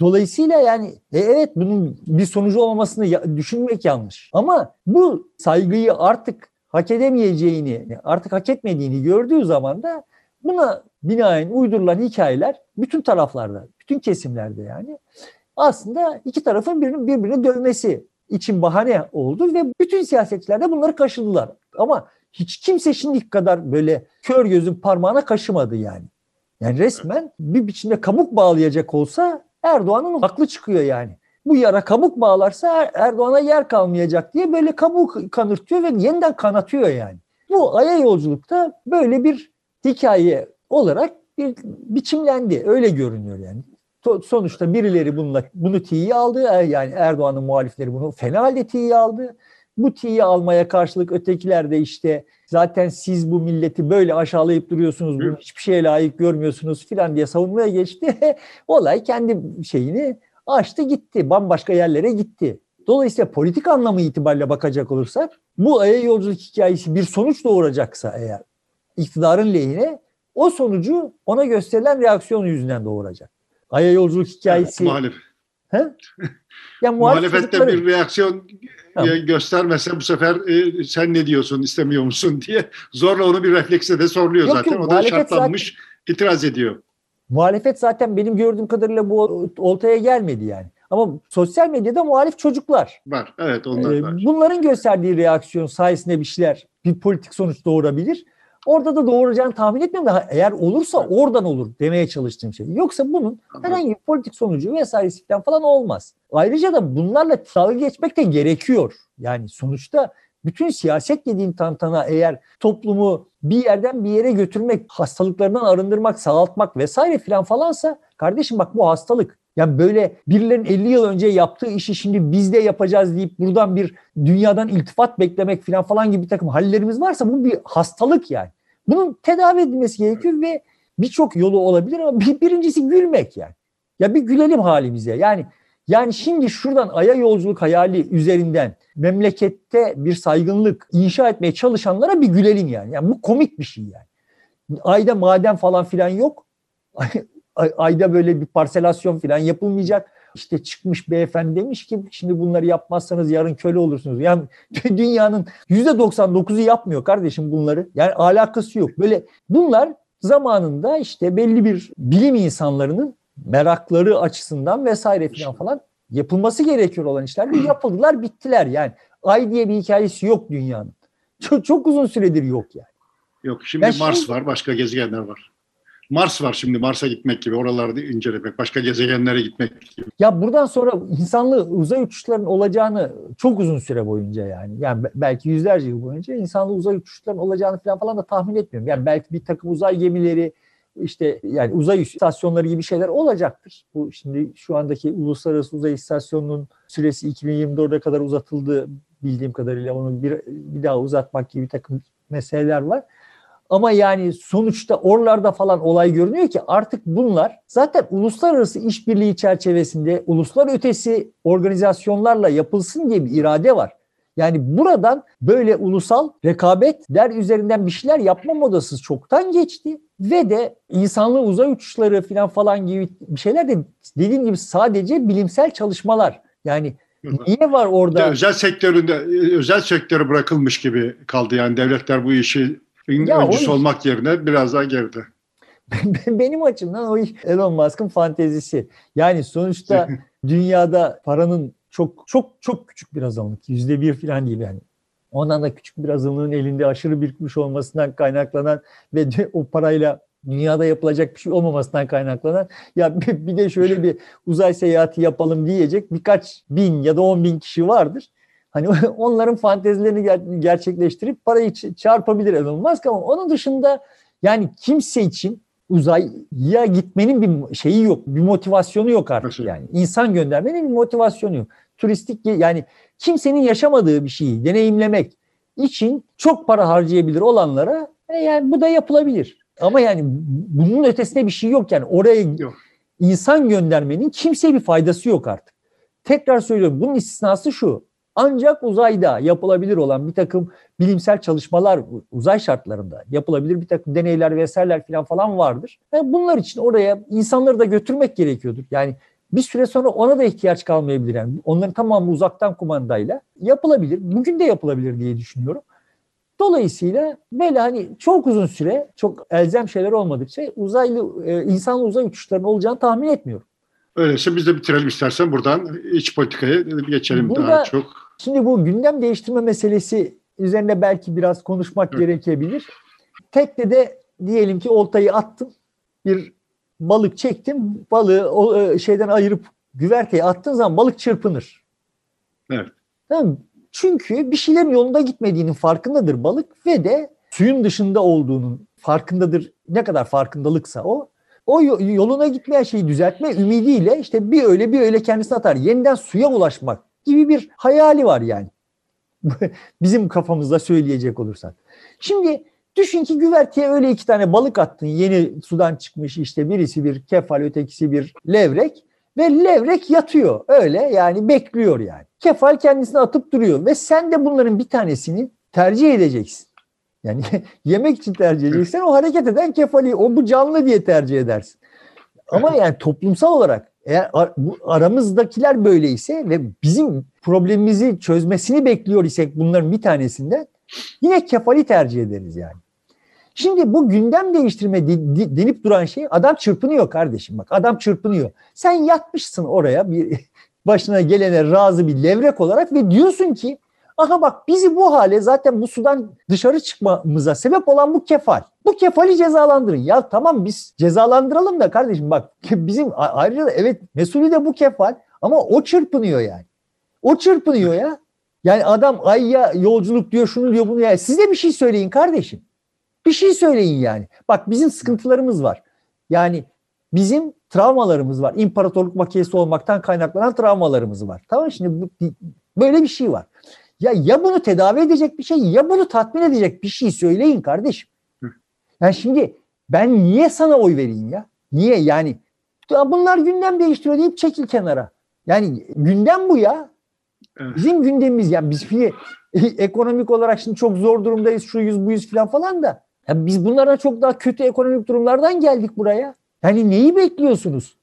Dolayısıyla yani evet bunun bir sonucu olmasını düşünmek yanlış. Ama bu saygıyı artık hak edemeyeceğini, artık hak etmediğini gördüğü zaman da buna binaen uydurulan hikayeler bütün taraflarda, bütün kesimlerde yani aslında iki tarafın birbirini dövmesi için bahane oldu ve bütün siyasetçiler de bunları kaşıdılar. Ama hiç kimse şimdilik kadar böyle kör gözün parmağına kaşımadı yani. Yani resmen bir biçimde kabuk bağlayacak olsa Erdoğan'ın haklı çıkıyor yani. Bu yara kabuk bağlarsa Erdoğan'a yer kalmayacak diye böyle kabuk kanırtıyor ve yeniden kanatıyor yani. Bu Ay'a yolculukta böyle bir hikaye olarak bir biçimlendi. Öyle görünüyor yani. Sonuçta birileri bunu tiye aldı. Yani Erdoğan'ın muhalifleri bunu fena halde tiye aldı. Bu tiye almaya karşılık ötekiler de işte zaten siz bu milleti böyle aşağılayıp duruyorsunuz, bunu hiçbir şeye layık görmüyorsunuz filan diye savunmaya geçti. Olay kendi şeyini açtı gitti, bambaşka yerlere gitti. Dolayısıyla politik anlamı itibariyle bakacak olursak bu Ay'a yolculuk hikayesi bir sonuç doğuracaksa eğer iktidarın lehine o sonucu ona gösterilen reaksiyon yüzünden doğuracak. Ay'a yolculuk hikayesi... Evet, maalesef. Ya muhalefette bir reaksiyon göstermese bu sefer sen ne diyorsun istemiyor musun diye zorla onu bir refleksle de soruluyor zaten. O da şartlanmış zaten, itiraz ediyor. Muhalefet zaten benim gördüğüm kadarıyla bu oltaya gelmedi yani. Ama sosyal medyada muhalif çocuklar var. Evet, onlar var. Bunların gösterdiği reaksiyon sayesinde bir şeyler, bir politik sonuç doğurabilir. Orada da doğuracağını tahmin etmiyorum da eğer olursa oradan olur demeye çalıştığım şey. Yoksa bunun herhangi bir politik sonucu vesairesi falan olmaz. Ayrıca da bunlarla dalga geçmek de gerekiyor. Yani sonuçta bütün siyaset dediğin tantana eğer toplumu bir yerden bir yere götürmek, hastalıklarından arındırmak, sağaltmak vesaire filan falansa kardeşim bak bu hastalık. Yani böyle birilerinin 50 yıl önce yaptığı işi şimdi biz de yapacağız deyip buradan bir dünyadan iltifat beklemek falan gibi bir takım hallerimiz varsa bu bir hastalık yani. Bunun tedavi edilmesi gerekiyor ve birçok yolu olabilir ama birincisi gülmek yani. Ya bir gülelim halimize yani. Yani şimdi şuradan aya yolculuk hayali üzerinden memlekette bir saygınlık inşa etmeye çalışanlara bir gülelim yani. Yani bu komik bir şey yani. Ayda maden falan filan yok. Ayda böyle bir parselasyon falan yapılmayacak. İşte çıkmış beyefendi demiş ki şimdi bunları yapmazsanız yarın köle olursunuz. Yani dünyanın %99'u yapmıyor kardeşim bunları. Yani alakası yok. Böyle bunlar zamanında işte belli bir bilim insanlarının merakları açısından vesaire falan yapılması gerekiyor olan işler. Yapıldılar, bittiler yani. Ay diye bir hikayesi yok dünyanın. Çok, çok uzun süredir yok yani. Yok şimdi yani Mars var, başka gezegenler var. Mars var şimdi, Mars'a gitmek gibi, oralarda incelemek, başka gezegenlere gitmek gibi. Ya buradan sonra insanlığı uzay uçuşlarının olacağını çok uzun süre boyunca yani belki yüzlerce yıl boyunca insanlığı uzay uçuşlarının olacağını falan da tahmin etmiyorum. Yani belki bir takım uzay gemileri, işte yani uzay istasyonları gibi şeyler olacaktır. Bu şimdi şu andaki Uluslararası Uzay İstasyonu'nun süresi 2024'e kadar uzatıldı bildiğim kadarıyla, onu bir daha uzatmak gibi bir takım meseleler var. Ama yani sonuçta oralarda falan olay görünüyor ki artık bunlar zaten uluslararası işbirliği çerçevesinde uluslar ötesi organizasyonlarla yapılsın diye bir irade var. Yani buradan böyle ulusal rekabetler üzerinden bir şeyler yapma modası çoktan geçti ve de insanlı uzay uçuşları falan gibi bir şeyler de dediğim gibi sadece bilimsel çalışmalar yani. Niye var orada? Ya özel sektörü bırakılmış gibi kaldı yani devletler bu işi öncüsü olmak yerine biraz daha geride. Benim açımdan o Elon Musk'ın fantezisi. Yani sonuçta dünyada paranın çok çok çok küçük bir azınlık, %1 falan değil yani. Ondan da küçük bir azınlığın elinde aşırı birikmiş olmasından kaynaklanan ve o parayla dünyada yapılacak bir şey olmamasından kaynaklanan ya bir de şöyle bir uzay seyahati yapalım diyecek birkaç bin ya da 10.000 kişi vardır. Hani onların fantezilerini gerçekleştirip parayı çarpabilir Elon Musk ama onun dışında yani kimse için uzaya gitmenin bir şeyi yok, bir motivasyonu yok artık yani. İnsan göndermenin bir motivasyonu yok. Turistik yani kimsenin yaşamadığı bir şeyi deneyimlemek için çok para harcayabilir olanlara yani bu da yapılabilir. Ama yani bunun ötesinde bir şey yok yani oraya yok. İnsan göndermenin kimseye bir faydası yok artık. Tekrar söylüyorum bunun istisnası şu. Ancak uzayda yapılabilir olan bir takım bilimsel çalışmalar uzay şartlarında yapılabilir bir takım deneyler vesaireler falan vardır. Yani bunlar için oraya insanları da götürmek gerekiyordur. Yani bir süre sonra ona da ihtiyaç kalmayabilir. Yani onların tamamı uzaktan kumandayla yapılabilir. Bugün de yapılabilir diye düşünüyorum. Dolayısıyla böyle hani çok uzun süre çok elzem şeyler olmadıkça insanlı uzay uçuşlarının olacağını tahmin etmiyorum. Öyleyse biz de bitirelim istersen buradan iç politikaya geçelim burada, daha çok. Şimdi bu gündem değiştirme meselesi üzerine belki biraz konuşmak gerekebilir. Tekne de diyelim ki oltayı attım, bir balık çektim, balığı o şeyden ayırıp güverteye attığın zaman balık çırpınır. Evet. Tamam mı? Çünkü bir şeylerin yolunda gitmediğinin farkındadır balık ve de suyun dışında olduğunun farkındadır. Ne kadar farkındalıksa o yoluna gitmeyen şeyi düzeltme ümidiyle işte bir öyle kendisini atar. Yeniden suya ulaşmak gibi bir hayali var yani. Bizim kafamızda söyleyecek olursak. Şimdi düşün ki güverteye öyle iki tane balık attın. Yeni sudan çıkmış işte birisi bir kefal, ötekisi bir levrek. Ve levrek yatıyor öyle yani bekliyor yani. Kefal kendisini atıp duruyor ve sen de bunların bir tanesini tercih edeceksin. Yani yemek için tercih edeceksen o hareket eden kefali, bu canlı diye tercih edersin. Ama yani toplumsal olarak eğer aramızdakiler böyleyse ve bizim problemimizi çözmesini bekliyor isek bunların bir tanesinden yine kefali tercih ederiz yani. Şimdi bu gündem değiştirme denip duran şey adam çırpınıyor kardeşim bak adam çırpınıyor. Sen yatmışsın oraya bir başına gelene razı bir levrek olarak ve diyorsun ki aha bak bizi bu hale zaten bu sudan dışarı çıkmamıza sebep olan bu kefal. Bu kefali cezalandırın. Ya tamam biz cezalandıralım da kardeşim bak bizim ayrıca evet mesulü de bu kefal ama o çırpınıyor yani. O çırpınıyor ya. Yani adam Ay'a yolculuk diyor şunu diyor bunu ya. Siz de bir şey söyleyin kardeşim. Bir şey söyleyin yani. Bak bizim sıkıntılarımız var. Yani bizim travmalarımız var. İmparatorluk makinesi olmaktan kaynaklanan travmalarımız var. Tamam şimdi böyle bir şey var. Ya bunu tedavi edecek bir şey ya bunu tatmin edecek bir şey söyleyin kardeşim. Yani şimdi ben niye sana oy vereyim ya? Niye yani? Bunlar gündem değiştiriyor deyip çekil kenara. Yani gündem bu ya. Bizim gündemimiz yani biz ekonomik olarak şimdi çok zor durumdayız şu yüz bu yüz falan da. Yani biz bunlara çok daha kötü ekonomik durumlardan geldik buraya. Yani neyi bekliyorsunuz?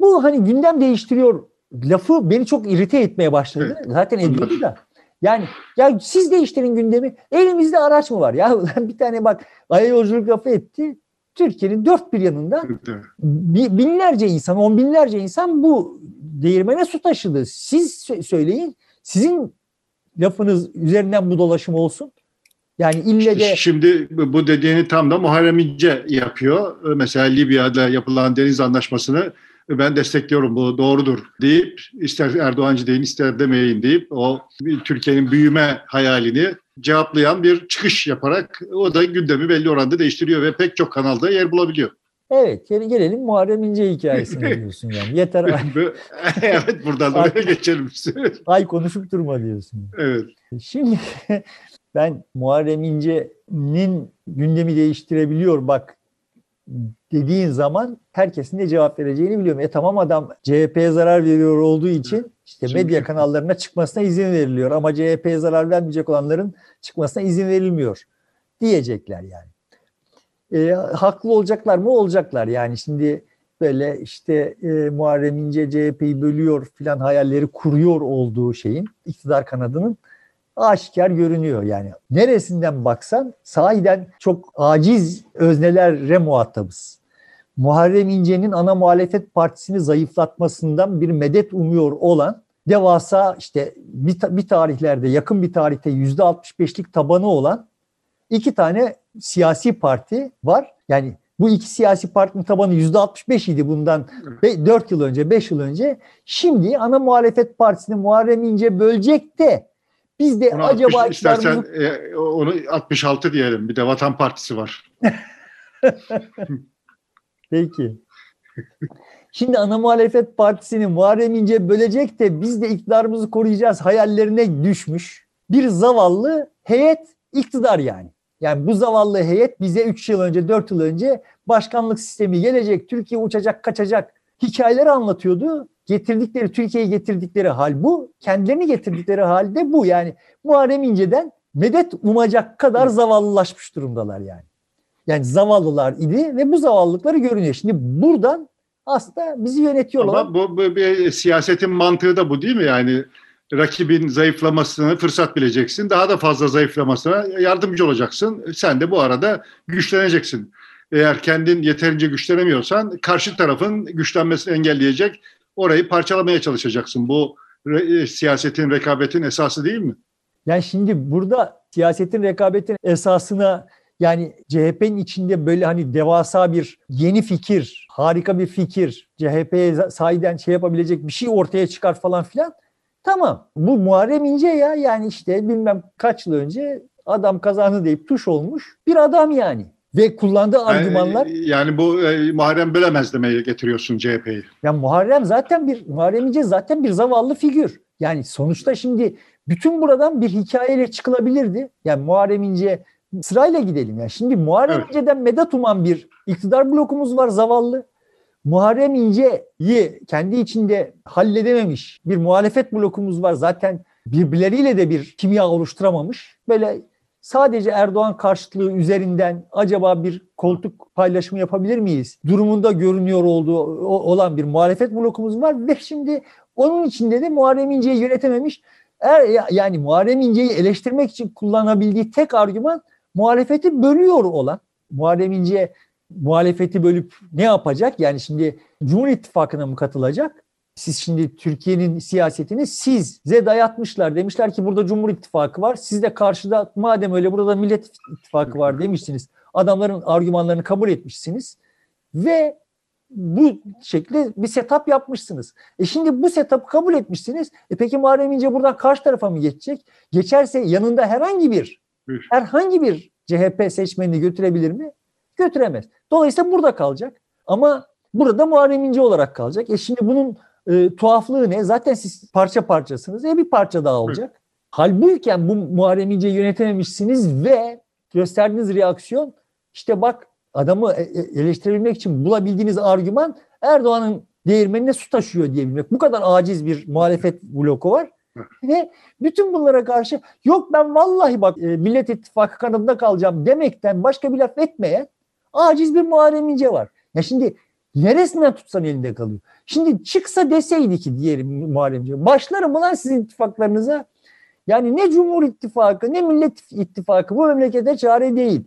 Bu hani gündem değiştiriyor lafı beni çok irite etmeye başladı. Evet. Zaten ediyordu da. Yani ya siz değiştirin gündemi. Elimizde araç mı var? Ya bir tane bak Ay'a yolculuk lafı etti. Türkiye'nin dört bir yanında binlerce insan, on binlerce insan bu değirmene su taşıdı. Siz söyleyin. Sizin lafınız üzerinden bu dolaşım olsun. Yani ille de... Şimdi bu dediğini tam da Muharrem İnce yapıyor. Mesela Libya'da yapılan deniz anlaşmasını ben destekliyorum bu doğrudur deyip ister Erdoğancı deyin ister demeyin deyip o Türkiye'nin büyüme hayalini cevaplayan bir çıkış yaparak o da gündemi belli oranda değiştiriyor ve pek çok kanalda yer bulabiliyor. Evet gelelim Muharrem İnce hikayesine diyorsun yani yeter. Evet buradan oraya geçelim. Ay konuşup durma diyorsun. Evet. Şimdi ben Muharrem İnce'nin gündemi değiştirebiliyor bak dediğin zaman herkesin de cevap vereceğini biliyorum. Tamam adam CHP'ye zarar veriyor olduğu için işte medya kanallarına çıkmasına izin veriliyor ama CHP'ye zarar vermeyecek olanların çıkmasına izin verilmiyor diyecekler yani. Haklı olacaklar mı? Olacaklar yani şimdi böyle işte Muharrem İnce CHP'yi bölüyor filan hayalleri kuruyor olduğu şeyin iktidar kanadının aşikar görünüyor yani. Neresinden baksan sahiden çok aciz öznelere muhatabız. Muharrem İnce'nin ana muhalefet partisini zayıflatmasından bir medet umuyor olan devasa işte bir tarihlerde yakın bir tarihte %65'lik tabanı olan iki tane siyasi parti var. Yani bu iki siyasi partinin tabanı %65 idi bundan 4 yıl önce 5 yıl önce. Şimdi ana muhalefet partisini Muharrem İnce bölecek de biz de onu acaba... 60, istersen onu 66 diyelim. Bir de Vatan Partisi var. Peki. Şimdi ana muhalefet partisini Muharrem İnce bölecek de biz de iktidarımızı koruyacağız hayallerine düşmüş. Bir zavallı heyet iktidar yani. Yani bu zavallı heyet bize 3 yıl önce 4 yıl önce başkanlık sistemi gelecek, Türkiye uçacak kaçacak hikayeleri anlatıyordu. Türkiye'ye getirdikleri hal bu. Kendilerini getirdikleri hal de bu. Yani Muharrem İnce'den medet umacak kadar zavallılaşmış durumdalar yani. Yani zavallılar idi ve bu zavallılıkları görünüyor. Şimdi buradan aslında bizi yönetiyorlar. Ama bu bir siyasetin mantığı da bu değil mi? Yani rakibin zayıflamasını fırsat bileceksin. Daha da fazla zayıflamasına yardımcı olacaksın. Sen de bu arada güçleneceksin. Eğer kendin yeterince güçlenemiyorsan karşı tarafın güçlenmesini engelleyecek orayı parçalamaya çalışacaksın. Bu siyasetin, rekabetin esası değil mi? Yani şimdi burada siyasetin, rekabetin esasına yani CHP'nin içinde böyle hani devasa bir yeni fikir, harika bir fikir, CHP'ye sahiden şey yapabilecek bir şey ortaya çıkar falan filan. Tamam bu Muharrem İnce ya yani işte bilmem kaç yıl önce adam kazandı deyip tuş olmuş bir adam yani. Ve kullandığı argümanlar... Yani bu Muharrem bölemez demeye getiriyorsun CHP'yi. Ya Muharrem İnce zaten bir zavallı figür. Yani sonuçta şimdi bütün buradan bir hikayeyle çıkılabilirdi. Yani Muharrem İnce sırayla gidelim. Yani şimdi Muharrem İnce'den medet uman bir iktidar blokumuz var zavallı. Muharrem İnce'yi kendi içinde halledememiş bir muhalefet blokumuz var. Zaten birbirleriyle de bir kimya oluşturamamış. Böyle... Sadece Erdoğan karşıtlığı üzerinden acaba bir koltuk paylaşımı yapabilir miyiz? Durumunda görünüyor olan bir muhalefet blokumuz var ve şimdi onun içinde de Muharrem İnce'yi yönetememiş. Yani Muharrem İnce'yi eleştirmek için kullanabildiği tek argüman muhalefeti bölüyor olan. Muharrem İnce muhalefeti bölüp ne yapacak? Yani şimdi Cumhur İttifakı'na mı katılacak? Siz şimdi Türkiye'nin siyasetini size dayatmışlar. Demişler ki burada Cumhur İttifakı var. Siz de karşıda madem öyle burada Millet İttifakı var demişsiniz. Adamların argümanlarını kabul etmişsiniz. Ve bu şekilde bir setup yapmışsınız. Şimdi bu setup'ı kabul etmişsiniz. Peki Muharrem İnce buradan karşı tarafa mı geçecek? Geçerse yanında herhangi bir CHP seçmenini götürebilir mi? Götüremez. Dolayısıyla burada kalacak. Ama burada Muharrem İnce olarak kalacak. Şimdi bunun tuhaflığı ne? Zaten siz parça parçasınız. Bir parça daha olacak. Evet. Halbuki bu Muharrem İnce'yi yönetememişsiniz ve gösterdiğiniz reaksiyon işte bak adamı eleştirebilmek için bulabildiğiniz argüman Erdoğan'ın değirmenine su taşıyor diyebilmek. Bu kadar aciz bir muhalefet bloku var. Evet. Ve bütün bunlara karşı yok ben vallahi bak Millet İttifakı kanadında kalacağım demekten başka bir laf etmeyen aciz bir Muharrem İnce var. Ya şimdi neresinden tutsan elinde kalıyor. Şimdi çıksa deseydi ki diyelim Muharrem İnce, başlarım ulan sizin ittifaklarınıza. Yani ne Cumhur İttifakı ne Millet İttifakı bu memlekete çare değil.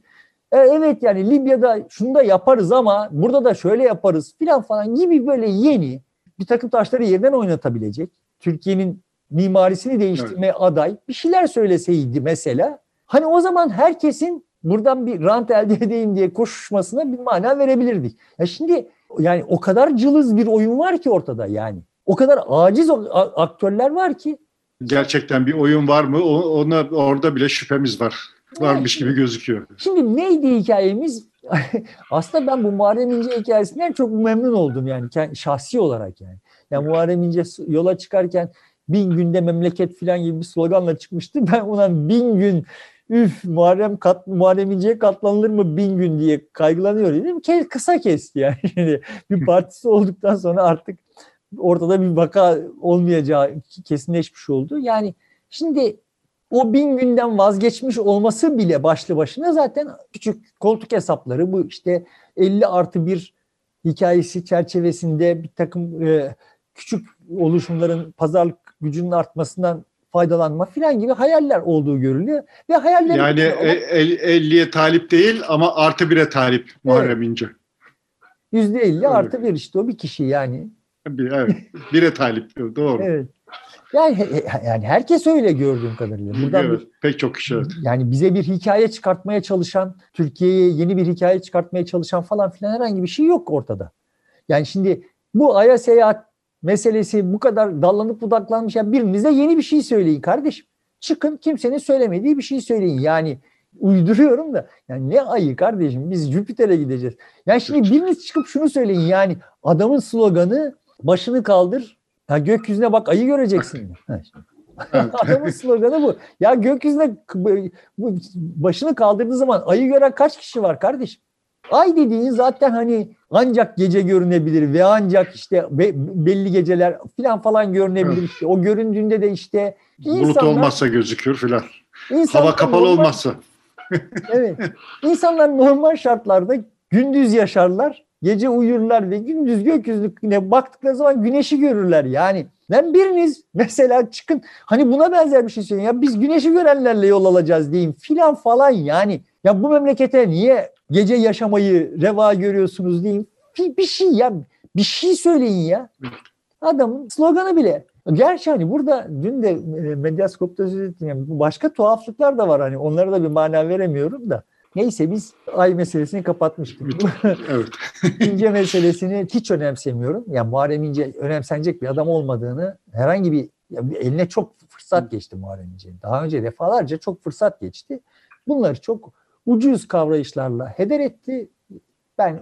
Evet yani Libya'da şunu da yaparız ama burada da şöyle yaparız falan gibi böyle yeni bir takım taşları yerden oynatabilecek. Türkiye'nin mimarisini değiştirmeye aday bir şeyler söyleseydi mesela. Hani o zaman herkesin buradan bir rant elde edeyim diye koşuşmasına bir mana verebilirdik. Ya şimdi yani o kadar cılız bir oyun var ki ortada yani. O kadar aciz aktörler var ki. Gerçekten bir oyun var mı? Ona orada bile şüphemiz var. Varmış gibi gözüküyor. Şimdi neydi hikayemiz? Aslında ben bu Muharrem İnce hikayesinden çok memnun oldum yani şahsi olarak yani. Yani Muharrem İnce yola çıkarken 1000 günde memleket filan gibi bir sloganla çıkmıştı. Ben ona 1000 gün Muharrem İnce'ye katlanılır mı 1000 gün diye kaygılanıyor dedim. Kısa kesti yani. Şimdi bir partisi olduktan sonra artık ortada bir vaka olmayacağı kesinleşmiş oldu. Yani şimdi o 1000 günden vazgeçmiş olması bile başlı başına zaten küçük koltuk hesapları bu işte 50+1 hikayesi çerçevesinde bir takım küçük oluşumların pazarlık gücünün artmasından faydalanma filan gibi hayaller olduğu görülüyor. Ve hayallerin yani 50'ye talip değil ama +1'e talip Muharrem İnce. %50 +1 işte o bir kişi yani. Evet, 1'e talip diyor doğru. Evet. Yani herkes öyle gördüğüm kadarıyla. Buradan evet, pek çok kişi. Evet. Yani bize bir hikaye çıkartmaya çalışan, Türkiye'ye yeni bir hikaye çıkartmaya çalışan falan filan herhangi bir şey yok ortada. Yani şimdi bu Ay'a seyahat meselesi bu kadar dallanıp budaklanmış. Yani birinize yeni bir şey söyleyin kardeşim. Çıkın kimsenin söylemediği bir şey söyleyin. Yani uyduruyorum da yani ne ayı kardeşim biz Jüpiter'e gideceğiz. Yani şimdi biriniz çıkıp şunu söyleyin yani adamın sloganı başını kaldır. Ya gökyüzüne bak ayı göreceksin. Adamın sloganı bu. Ya gökyüzüne başını kaldırdığı zaman ayı gören kaç kişi var kardeşim? Ay dediğin zaten hani ancak gece görünebilir ve ancak işte belli geceler falan görünebilir. Evet. İşte o göründüğünde de işte insanlar, bulut olmazsa gözükür filan. Hava kapalı normal, olmazsa. Evet. İnsanlar normal şartlarda gündüz yaşarlar. Gece uyurlar ve gündüz gökyüzüne baktıkları zaman güneşi görürler yani. Lan biriniz mesela çıkın hani buna benzer bir şey söyleyin. Ya biz güneşi görenlerle yol alacağız deyin filan falan yani. Ya bu memlekete niye gece yaşamayı reva görüyorsunuz deyin. Bir şey ya bir şey söyleyin ya. Adamın sloganı bile. Gerçi hani burada dün de Medyaskop'ta söz ettim. Yani başka tuhaflıklar da var hani onlara da bir mana veremiyorum da. Neyse biz ay meselesini kapatmıştık. Evet. İnce meselesini hiç önemsemiyorum. Yani Muharrem İnce önemsenecek bir adam olmadığını herhangi bir eline çok fırsat geçti Muharrem İnce'nin. Daha önce defalarca çok fırsat geçti. Bunları çok ucuz kavrayışlarla heder etti. Ben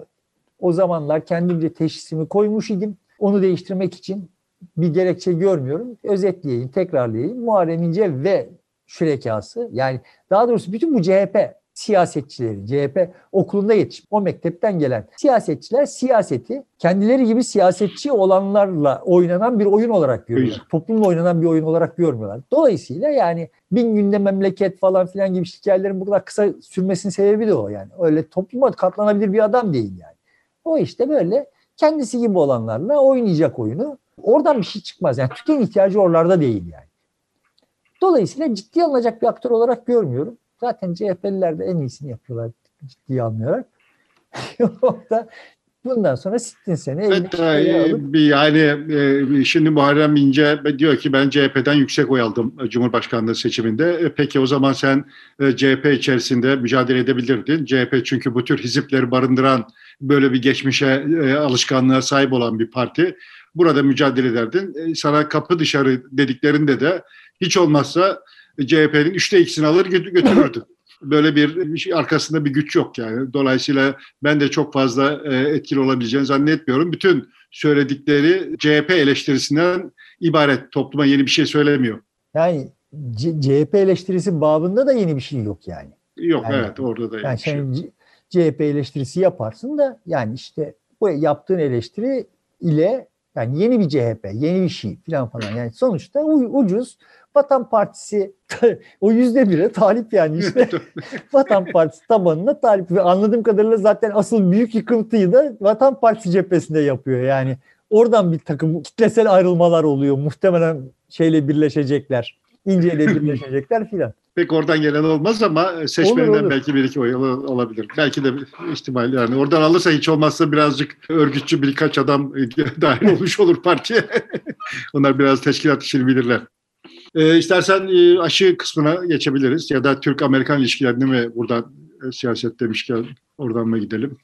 o zamanlar kendimce teşhisimi koymuş idim. Onu değiştirmek için bir gerekçe görmüyorum. Özetleyeyim, tekrarlayayım. Muharrem İnce ve şürekası yani daha doğrusu bütün bu CHP siyasetçileri, CHP okulunda yetişip o mektepten gelen siyasetçiler siyaseti kendileri gibi siyasetçi olanlarla oynanan bir oyun olarak görüyorlar. Evet. Toplumla oynanan bir oyun olarak görmüyorlar. Dolayısıyla yani 1000 günde memleket falan filan gibi hikayelerin bu kadar kısa sürmesinin sebebi de o yani. Öyle topluma katlanabilir bir adam değil yani. O işte böyle kendisi gibi olanlarla oynayacak oyunu. Oradan bir şey çıkmaz yani. Türkiye'nin ihtiyacı oralarda değil yani. Dolayısıyla ciddiye alınacak bir aktör olarak görmüyorum. Zaten CHP'liler de en iyisini yapıyorlar ciddiye almıyorlar. Orada Bundan sonra sittin sene. Hatta yani şimdi Muharrem İnce diyor ki ben CHP'den yüksek oy aldım Cumhurbaşkanlığı seçiminde. Peki o zaman sen CHP içerisinde mücadele edebilirdin. CHP çünkü bu tür hizipleri barındıran, böyle bir geçmişe alışkanlığa sahip olan bir parti. Burada mücadele ederdin. Sana kapı dışarı dediklerinde de hiç olmazsa CHP'nin 3'te 2'sini alır götürürdün. Böyle bir arkasında bir güç yok yani. Dolayısıyla ben de çok fazla etkili olabileceğini zannetmiyorum. Bütün söyledikleri CHP eleştirisinden ibaret. Topluma yeni bir şey söylemiyor. Yani CHP eleştirisi babında da yeni bir şey yok yani. Yok yani, evet orada da yani sen şey CHP eleştirisi yaparsın da yani işte bu yaptığın eleştiri ile yani yeni bir CHP, yeni bir şey falan yani sonuçta ucuz Vatan Partisi o %1'e talip yani işte Vatan Partisi tabanına talip ve anladığım kadarıyla zaten asıl büyük yıkıntıyı da Vatan Partisi cephesinde yapıyor yani oradan bir takım kitlesel ayrılmalar oluyor muhtemelen şeyle birleşecekler, İnce'yle birleşecekler filan. Pek oradan gelen olmaz ama seçmeninden olur. Belki bir iki oy olabilir. Belki de ihtimal yani. Oradan alırsa hiç olmazsa birazcık örgütçü birkaç adam dahil olmuş olur partiye. Onlar biraz teşkilat işini bilirler. İstersen aşı kısmına geçebiliriz. Ya da Türk-Amerikan ilişkilerini mi buradan siyaset demişken oradan mı gidelim?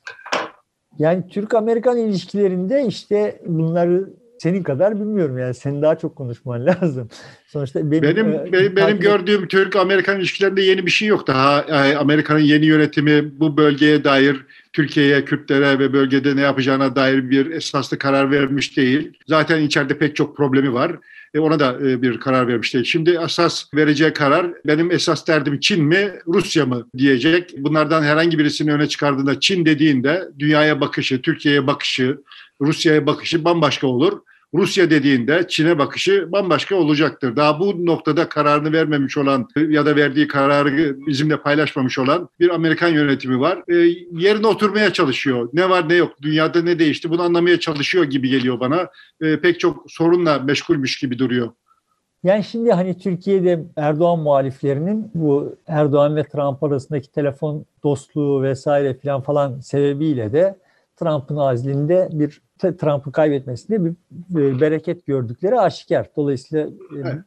Yani Türk-Amerikan ilişkilerinde işte bunları... Senin kadar bilmiyorum yani. Senin daha çok konuşman lazım. Sonuçta benim gördüğüm Türk-Amerikan ilişkilerinde yeni bir şey yok daha. Yani Amerika'nın yeni yönetimi bu bölgeye dair Türkiye'ye, Kürtlere ve bölgede ne yapacağına dair bir esaslı karar vermiş değil. Zaten içeride pek çok problemi var. Ona da bir karar vermiş değil. Şimdi esas vereceği karar benim esas derdim Çin mi, Rusya mı diyecek. Bunlardan herhangi birisini öne çıkardığında Çin dediğinde dünyaya bakışı, Türkiye'ye bakışı, Rusya'ya bakışı bambaşka olur. Rusya dediğinde Çin'e bakışı bambaşka olacaktır. Daha bu noktada kararını vermemiş olan ya da verdiği kararı bizimle paylaşmamış olan bir Amerikan yönetimi var. Yerine oturmaya çalışıyor. Ne var ne yok, dünyada ne değişti bunu anlamaya çalışıyor gibi geliyor bana. Pek çok sorunla meşgulmüş gibi duruyor. Yani şimdi hani Türkiye'de Erdoğan muhaliflerinin bu Erdoğan ve Trump arasındaki telefon dostluğu vesaire falan sebebiyle de Trump'ın azlinde bir Trump'ı kaybetmesinde bir bereket gördükleri aşikar. Dolayısıyla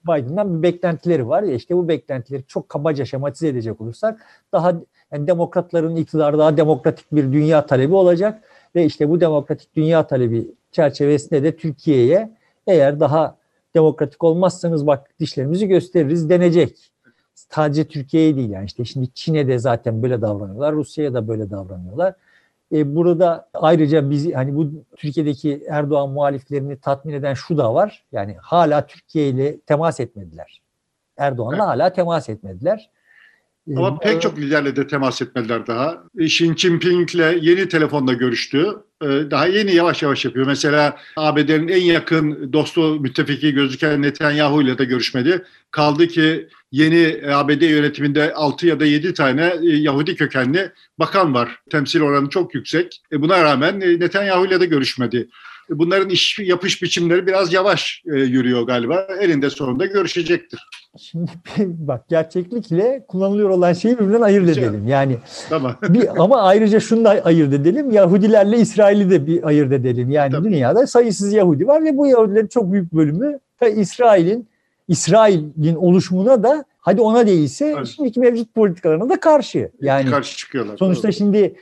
Biden'dan bir beklentileri var ya işte bu beklentileri çok kabaca şematize edecek olursak daha yani demokratların iktidarı daha demokratik bir dünya talebi olacak ve işte bu demokratik dünya talebi çerçevesinde de Türkiye'ye eğer daha demokratik olmazsanız bak dişlerimizi gösteririz denecek. Sadece Türkiye'ye değil yani işte şimdi Çin'e de zaten böyle davranıyorlar, Rusya'ya da böyle davranıyorlar. Burada ayrıca bizi hani bu Türkiye'deki Erdoğan muhaliflerini tatmin eden şu da var. Yani hala Türkiye ile temas etmediler. Erdoğan'la hala temas etmediler. Ama pek çok liderle de temas etmediler daha. Xi Jinping'le yeni telefonda görüştü. Daha yeni yavaş yavaş yapıyor. Mesela ABD'nin en yakın dostu, müttefiki gözüken Netanyahu ile de görüşmedi. Kaldı ki yeni ABD yönetiminde 6 ya da 7 tane Yahudi kökenli bakan var. Temsil oranı çok yüksek. Buna rağmen Netanyahu ile de görüşmedi. Bunların iş yapış biçimleri biraz yavaş yürüyor galiba. Elinde sonunda görüşecektir. Şimdi bak gerçeklikle kullanılıyor olan şeyi birbirinden ayırt edelim. Yani tamam. Ama ayrıca şunu da ayırt edelim. Yahudilerle İsrail'i de bir ayırt edelim. Yani tabii. Dünyada sayısız Yahudi var ve bu Yahudilerin çok büyük bölümü İsrail'in oluşumuna da hadi ona değilse evet. Şimdiki mevcut politikalarına da karşı. Yani karşı çıkıyorlar. Sonuçta doğru. Şimdi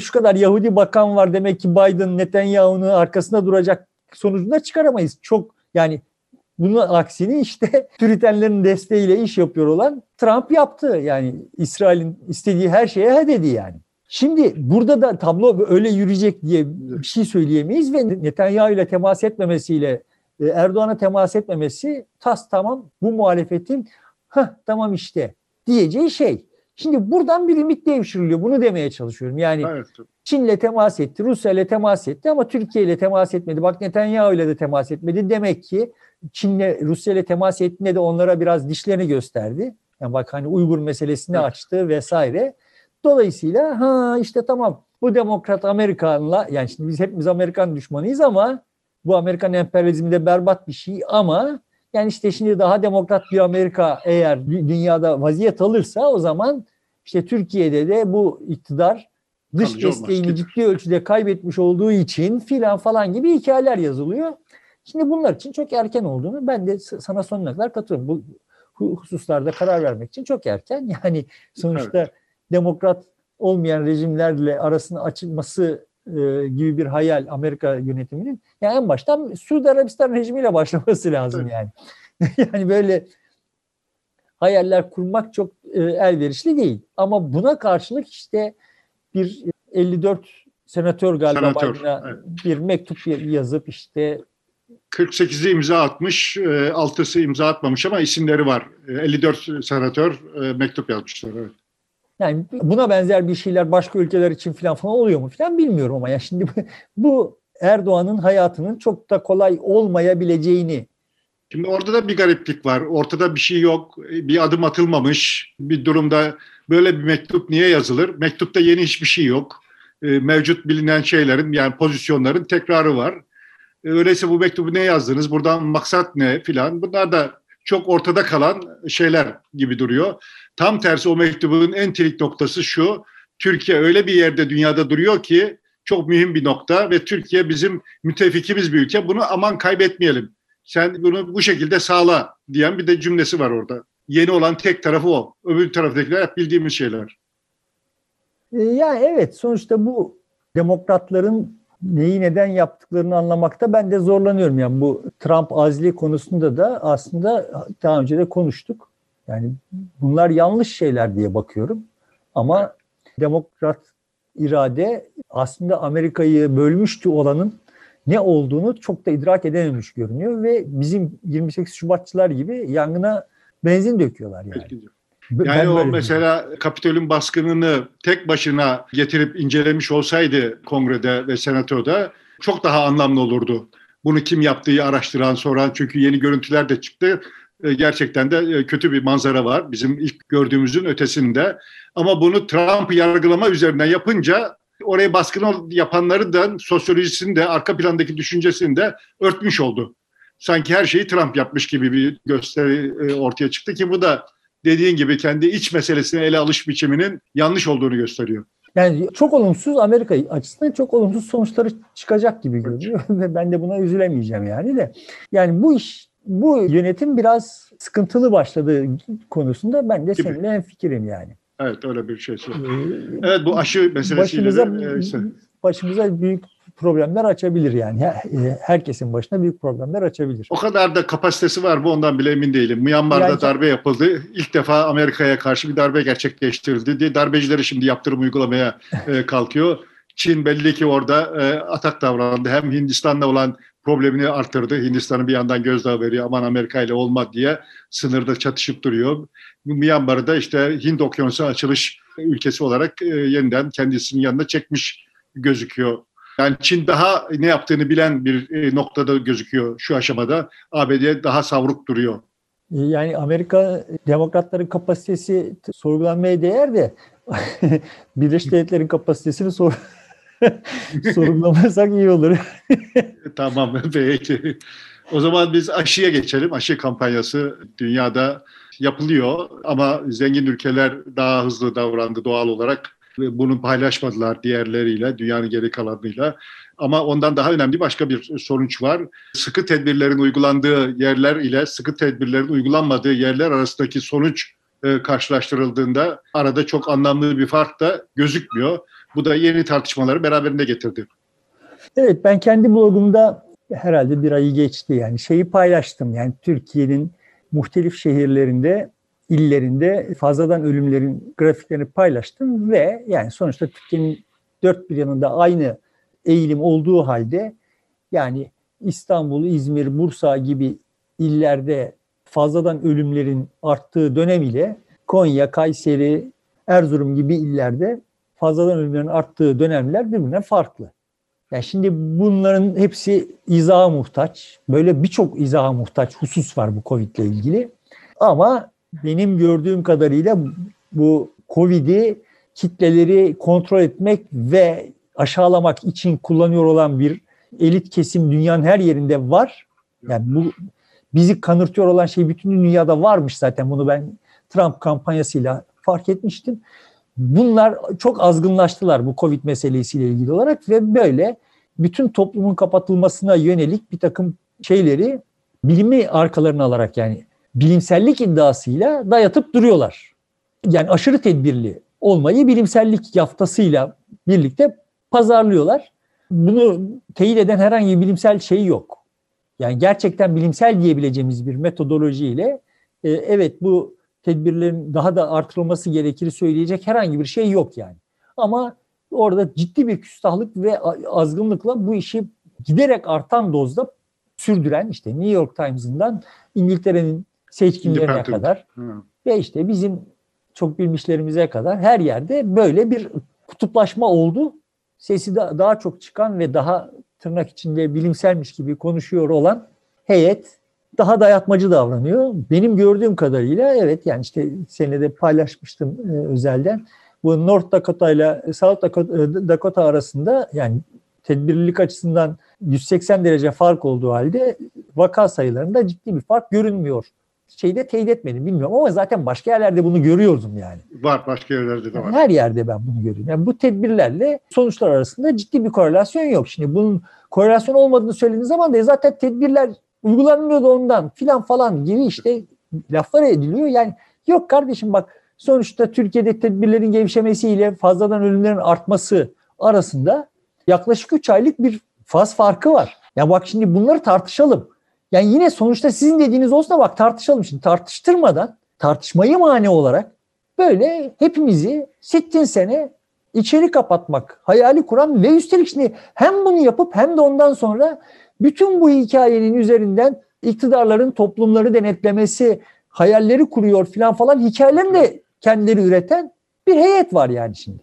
şu kadar Yahudi bakan var demek ki Biden Netanyahu'nun arkasında duracak sonucunda çıkaramayız. Çok yani bunun aksini işte Türitenlerin desteğiyle iş yapıyor olan Trump yaptı. Yani İsrail'in istediği her şeye he dedi yani. Şimdi burada da tablo öyle yürüyecek diye bir şey söyleyemeyiz ve Netanyahu ile temas etmemesiyle Erdoğan'a temas etmemesi tamam bu muhalefetin tamam işte diyeceği şey. Şimdi buradan bir limit devşiriliyor. Bunu demeye çalışıyorum. Yani evet. Çin'le temas etti, Rusya'yla temas etti ama Türkiye'yle temas etmedi. Bak Netanyahu'yla de temas etmedi. Demek ki Çin'le, Rusya'yla temas ettiğinde de onlara biraz dişlerini gösterdi. Yani bak hani Uygur meselesini açtı vesaire. Dolayısıyla işte tamam bu demokrat Amerikan'la yani şimdi biz hepimiz Amerikan düşmanıyız ama bu Amerikan emperyalizmi de berbat bir şey ama yani işte şimdi daha demokrat bir Amerika eğer dünyada vaziyet alırsa o zaman işte Türkiye'de de bu iktidar dış desteğini ciddi ölçüde kaybetmiş olduğu için filan falan gibi hikayeler yazılıyor. Şimdi bunlar için çok erken olduğunu ben de sana sonuna kadar katılıyorum. Bu hususlarda karar vermek için çok erken. Yani sonuçta evet, demokrat olmayan rejimlerle arasının açılması gibi bir hayal Amerika yönetiminin. Yani en baştan Suudi Arabistan rejimiyle başlaması lazım yani. Yani böyle hayaller kurmak çok elverişli değil. Ama buna karşılık işte bir 54 senatör galiba Biden'a bir mektup yazıp işte 48'i imza atmış, 6'sı imza atmamış ama isimleri var. 54 senatör mektup yazmışlar. Evet. Yani buna benzer bir şeyler başka ülkeler için falan oluyor mu falan bilmiyorum ama ya şimdi bu Erdoğan'ın hayatının çok da kolay olmayabileceğini. Şimdi orada da bir gariplik var. Ortada bir şey yok. Bir adım atılmamış. Bir durumda böyle bir mektup niye yazılır? Mektupta yeni hiçbir şey yok. Mevcut bilinen şeylerin yani pozisyonların tekrarı var. Öyleyse bu mektubu ne yazdınız? Buradan maksat ne filan? Bunlar da çok ortada kalan şeyler gibi duruyor. Tam tersi o mektubun en kilit noktası şu. Türkiye öyle bir yerde dünyada duruyor ki çok mühim bir nokta ve Türkiye bizim müttefikimiz bir ülke. Bunu aman kaybetmeyelim. Sen bunu bu şekilde sağla diyen bir de cümlesi var orada. Yeni olan tek tarafı o. Öbür taraftakiler hep bildiğimiz şeyler. Ya evet, sonuçta bu demokratların neyi neden yaptıklarını anlamakta ben de zorlanıyorum. Yani bu Trump azli konusunda da aslında daha önce de konuştuk. Yani bunlar yanlış şeyler diye bakıyorum. Ama demokrat irade aslında Amerika'yı bölmüştü olanın ne olduğunu çok da idrak edememiş görünüyor ve bizim 28 Şubatçılar gibi yangına benzin döküyorlar yani. Yani o mesela Kapitol'ün baskınını tek başına getirip incelemiş olsaydı Kongre'de ve Senato'da çok daha anlamlı olurdu. Bunu kim yaptığı araştıran, soran, çünkü yeni görüntüler de çıktı. Gerçekten de kötü bir manzara var bizim ilk gördüğümüzün ötesinde. Ama bunu Trump'ı yargılama üzerinden yapınca oraya baskın yapanları da sosyolojisini de arka plandaki düşüncesini de örtmüş oldu. Sanki her şeyi Trump yapmış gibi bir gösteri ortaya çıktı ki bu da dediğin gibi kendi iç meselesine ele alış biçiminin yanlış olduğunu gösteriyor. Yani çok olumsuz, Amerika açısından çok olumsuz sonuçları çıkacak gibi görünüyor ve ben de buna üzülemeyeceğim yani de. Yani bu iş, bu yönetim biraz sıkıntılı başladığı konusunda ben de seninle hemfikirim yani. Evet, öyle bir şey söylüyorum. Evet, bu aşı meselesiyle başımıza büyük problemler açabilir yani. Herkesin başına büyük problemler açabilir. O kadar da kapasitesi var mı ondan bile emin değilim. Myanmar'da yani, darbe yapıldı. İlk defa Amerika'ya karşı bir darbe gerçekleştirildi diye darbecileri şimdi yaptırım uygulamaya kalkıyor. Çin belli ki orada atak davrandı. Hem Hindistan'la olan problemini arttırdı. Hindistan'ın bir yandan gözdağı veriyor, aman Amerika ile olma diye sınırda çatışıp duruyor. Myanmar'da işte Hint Okyanusu açılış ülkesi olarak yeniden kendisinin yanına çekmiş gözüküyor. Yani Çin daha ne yaptığını bilen bir noktada gözüküyor şu aşamada. ABD daha savruk duruyor. Yani Amerika demokratların kapasitesi sorgulanmaya değer de Birleşik Devletler'in kapasitesini sorumlamasak iyi olur. Tamam, peki. O zaman biz aşıya geçelim. Aşı kampanyası dünyada yapılıyor ama zengin ülkeler daha hızlı davrandı doğal olarak. Bunu paylaşmadılar diğerleriyle, dünyanın geri kalanıyla. Ama ondan daha önemli başka bir sonuç var. Sıkı tedbirlerin uygulandığı yerler ile sıkı tedbirlerin uygulanmadığı yerler arasındaki sonuç karşılaştırıldığında arada çok anlamlı bir fark da gözükmüyor. Bu da yeni tartışmaları beraberinde getirdi. Evet, ben kendi blogumda herhalde bir ayı geçti yani şeyi paylaştım. Yani Türkiye'nin muhtelif şehirlerinde, illerinde fazladan ölümlerin grafiklerini paylaştım ve yani sonuçta Türkiye'nin dört bir yanında aynı eğilim olduğu halde yani İstanbul, İzmir, Bursa gibi illerde fazladan ölümlerin arttığı dönem ile Konya, Kayseri, Erzurum gibi illerde fazladan ölümlerin arttığı dönemler birbirinden farklı. Yani şimdi bunların hepsi izaha muhtaç. Böyle birçok izaha muhtaç husus var bu COVID ile ilgili. Ama benim gördüğüm kadarıyla bu COVID'i kitleleri kontrol etmek ve aşağılamak için kullanıyor olan bir elit kesim dünyanın her yerinde var. Yani bu bizi kanırtıyor olan şey bütün dünyada varmış zaten. Bunu ben Trump kampanyasıyla fark etmiştim. Bunlar çok azgınlaştılar bu Covid meselesiyle ilgili olarak ve böyle bütün toplumun kapatılmasına yönelik bir takım şeyleri bilimi arkalarına alarak, yani bilimsellik iddiasıyla dayatıp duruyorlar. Yani aşırı tedbirli olmayı bilimsellik yaftasıyla birlikte pazarlıyorlar. Bunu teyit eden herhangi bir bilimsel şey yok. Yani gerçekten bilimsel diyebileceğimiz bir metodolojiyle evet bu tedbirlerin daha da artırılması gerekir söyleyecek herhangi bir şey yok yani. Ama orada ciddi bir küstahlık ve azgınlıkla bu işi giderek artan dozda sürdüren, işte New York Times'ından İngiltere'nin seçkinlerine kadar ve işte bizim çok bilmişlerimize kadar her yerde böyle bir kutuplaşma oldu. Sesi daha çok çıkan ve daha tırnak içinde bilimselmiş gibi konuşuyor olan heyet daha dayatmacı davranıyor. Benim gördüğüm kadarıyla evet, yani işte seninle de paylaşmıştım özelden. Bu North Dakota ile South Dakota arasında, yani tedbirlilik açısından 180 derece fark olduğu halde vaka sayılarında ciddi bir fark görünmüyor. Şeyde teyit etmedim, bilmiyorum, ama zaten başka yerlerde bunu görüyordum yani. Var, başka yerlerde de var. Her yerde ben bunu görüyorum. Yani bu tedbirlerle sonuçlar arasında ciddi bir korelasyon yok. Şimdi bunun korelasyon olmadığını söylediğiniz zaman da zaten tedbirler uygulanmıyordu ondan filan falan gibi işte laflar ediliyor. Yani yok kardeşim, bak sonuçta Türkiye'de tedbirlerin gevşemesiyle fazladan ölümlerin artması arasında yaklaşık 3 aylık bir faz farkı var. Ya bak şimdi bunları tartışalım. Yani yine sonuçta sizin dediğiniz olsa bak tartışalım. Şimdi tartıştırmadan, tartışmayı mani olarak böyle hepimizi 60 sene içeri kapatmak hayali kuran ve üstelik şimdi hem bunu yapıp hem de ondan sonra bütün bu hikayenin üzerinden iktidarların toplumları denetlemesi, hayalleri kuruyor falan hikayelerini de kendileri üreten bir heyet var yani şimdi.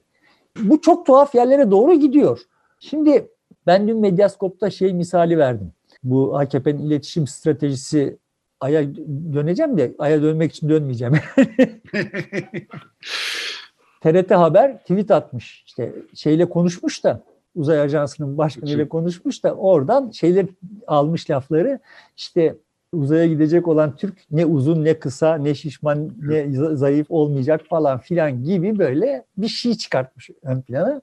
Bu çok tuhaf yerlere doğru gidiyor. Şimdi ben dün Medyascope'da misali verdim. Bu AKP'nin iletişim stratejisi, Ay'a döneceğim de Ay'a dönmek için dönmeyeceğim. TRT Haber tweet atmış. İşte şeyle konuşmuş da, Uzay Ajansı'nın başkanıyla konuşmuş da oradan şeyler almış lafları. İşte uzaya gidecek olan Türk ne uzun ne kısa ne şişman ne zayıf olmayacak falan gibi böyle bir şey çıkartmış ön plana.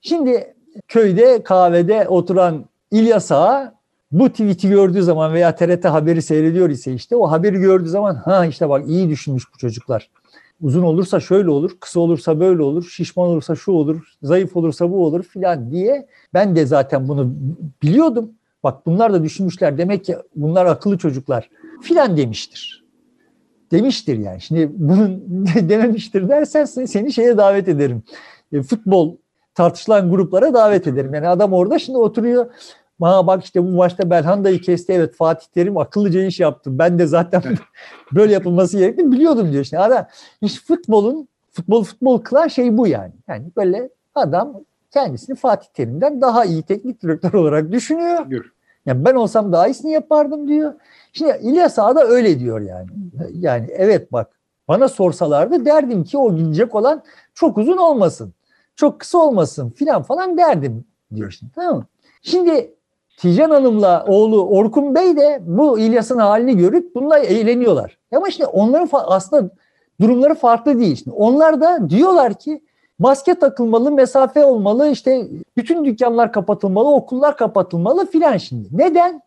Şimdi köyde kahvede oturan İlyas Ağa bu tweet'i gördüğü zaman veya TRT Haber'i seyrediyor ise işte o haberi gördüğü zaman ha işte bak iyi düşünmüş bu çocuklar. Uzun olursa şöyle olur, kısa olursa böyle olur, şişman olursa şu olur, zayıf olursa bu olur filan diye. Ben de zaten bunu biliyordum. Bak bunlar da düşünmüşler, demek ki bunlar akıllı çocuklar filan demiştir. Demiştir yani. Şimdi bunun dememiştir dersen seni şeye davet ederim. Futbol tartışılan gruplara davet ederim. Yani adam orada şimdi oturuyor. Aa bak işte bu maçta Belhanda'yı kesti. Evet Fatih Terim akıllıca iş yaptı. Ben de zaten böyle yapılması gerektiğini biliyordum diyor. Şimdi adam iş futbol kılan şey bu yani. Yani böyle adam kendisini Fatih Terim'den daha iyi teknik direktör olarak düşünüyor. Yani ben olsam daha iyisini yapardım diyor. Şimdi İlyas Ağa da öyle diyor yani. Yani evet bak bana sorsalardı derdim ki o gidecek olan çok uzun olmasın. Çok kısa olmasın falan derdim diyor şimdi, tamam mı? Şimdi Tijan Hanım'la oğlu Orkun Bey de bu İlyas'ın halini görüp bununla eğleniyorlar. Ama şimdi onların aslında durumları farklı değil. Şimdi onlar da diyorlar ki maske takılmalı, mesafe olmalı, işte bütün dükkanlar kapatılmalı, okullar kapatılmalı filan şimdi. Neden?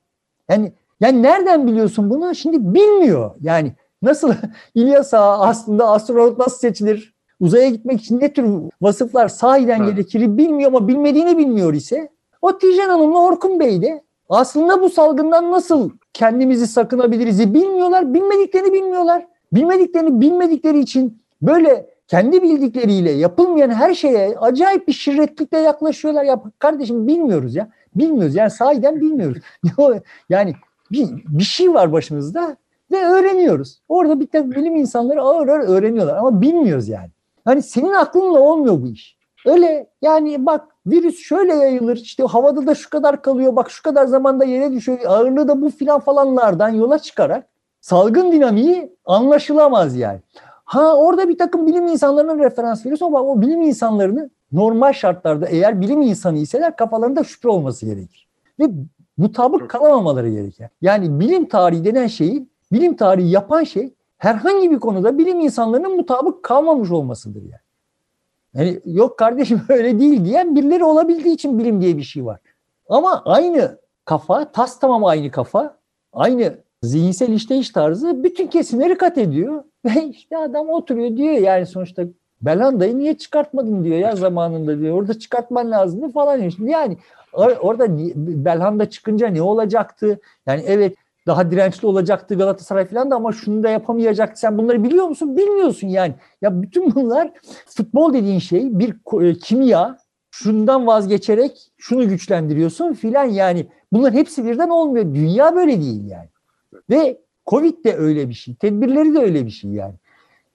Yani nereden biliyorsun bunu? Şimdi bilmiyor. Yani nasıl İlyas Ağa aslında astronot nasıl seçilir? Uzaya gitmek için ne tür vasıflar sahiden gerekir bilmiyor ama bilmediğini bilmiyor ise... O Tijan Hanım'la Orkun Bey de aslında bu salgından nasıl kendimizi sakınabiliriz bilmiyorlar. Bilmediklerini bilmedikleri için böyle kendi bildikleriyle yapılmayan her şeye acayip bir şirretlikle yaklaşıyorlar. Ya kardeşim bilmiyoruz ya. Bilmiyoruz yani sahiden bilmiyoruz. Yani bir şey var başımızda ve öğreniyoruz. Orada bir tek bilim insanları ağır ağır öğreniyorlar ama bilmiyoruz yani. Hani senin aklınla olmuyor bu iş. Öyle yani bak virüs şöyle yayılır, işte havada da şu kadar kalıyor, bak şu kadar zamanda yere düşüyor, ağırlığı da bu falanlardan yola çıkarak salgın dinamiği anlaşılamaz yani. Ha orada bir takım bilim insanlarına referans veriyorsun ama o bilim insanlarını normal şartlarda eğer bilim insanı iseler kafalarında şüphe olması gerekir. Ve mutabık kalamamaları gerekir. Yani bilim tarihi denen şeyi, bilim tarihi yapan şey herhangi bir konuda bilim insanlarının mutabık kalmamış olmasıdır yani. Yani yok kardeşim öyle değil diyen birileri olabildiği için bilim diye bir şey var. Ama aynı kafa, tas tamam aynı kafa, aynı zihinsel işleyiş tarzı bütün kesimleri kat ediyor. Ve işte adam oturuyor diyor yani sonuçta Belhanda'yı niye çıkartmadın diyor ya zamanında diyor. Orada çıkartman lazımdı falan diyor. Şimdi yani orada Belhanda çıkınca ne olacaktı? Yani evet daha dirençli olacaktı Galatasaray falan da ama şunu da yapamayacaktı. Sen bunları biliyor musun? Bilmiyorsun yani. Ya bütün bunlar futbol dediğin şey bir kimya. Şundan vazgeçerek şunu güçlendiriyorsun filan yani. Bunların hepsi birden olmuyor. Dünya böyle değil yani. Ve Covid de öyle bir şey. Tedbirleri de öyle bir şey yani.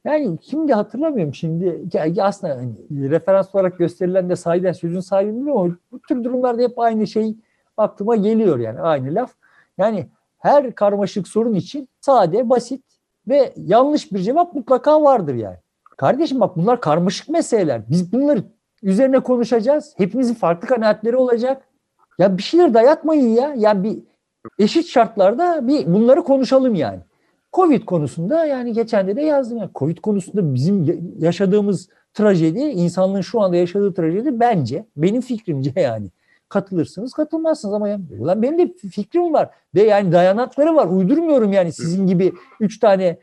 Yani şimdi hatırlamıyorum şimdi aslında hani referans olarak gösterilen de sahiden sözün sahibi mi ama bu tür durumlarda hep aynı şey aklıma geliyor yani aynı laf. Yani her karmaşık sorun için sade, basit ve yanlış bir cevap mutlaka vardır yani. Kardeşim bak bunlar karmaşık meseleler. Biz bunları üzerine konuşacağız. Hepimizin farklı kanaatleri olacak. Ya bir şeyler dayatmayın ya. Yani bir eşit şartlarda bir bunları konuşalım yani. Covid konusunda yani geçen de yazdım. Yani Covid konusunda bizim yaşadığımız trajedi, insanlığın şu anda yaşadığı trajedi bence, benim fikrimce yani. Katılırsınız, katılmazsınız ama yani, ulan benim de fikrim var ve yani dayanakları var. Uydurmuyorum yani sizin gibi 3 tane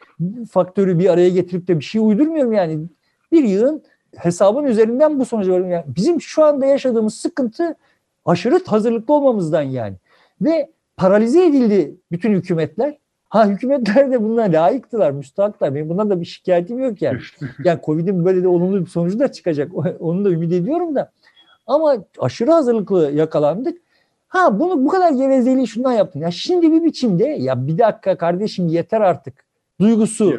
faktörü bir araya getirip de bir şey uydurmuyorum yani. Bir yığın hesabın üzerinden bu sonuca varıyorum. Yani bizim şu anda yaşadığımız sıkıntı aşırı hazırlıklı olmamızdan yani. Ve paralize edildi bütün hükümetler. Ha hükümetler de bundan layıktılar, müstahaklar. Benim bundan da bir şikayetim yok yani. Yani Covid'in böyle de olumlu bir sonucu da çıkacak. Onu da ümit ediyorum da. Ama aşırı hazırlıklı yakalandık. Ha bunu bu kadar gevezeliği şundan yaptın. Ya şimdi bir biçimde ya bir dakika kardeşim yeter artık. Duygusu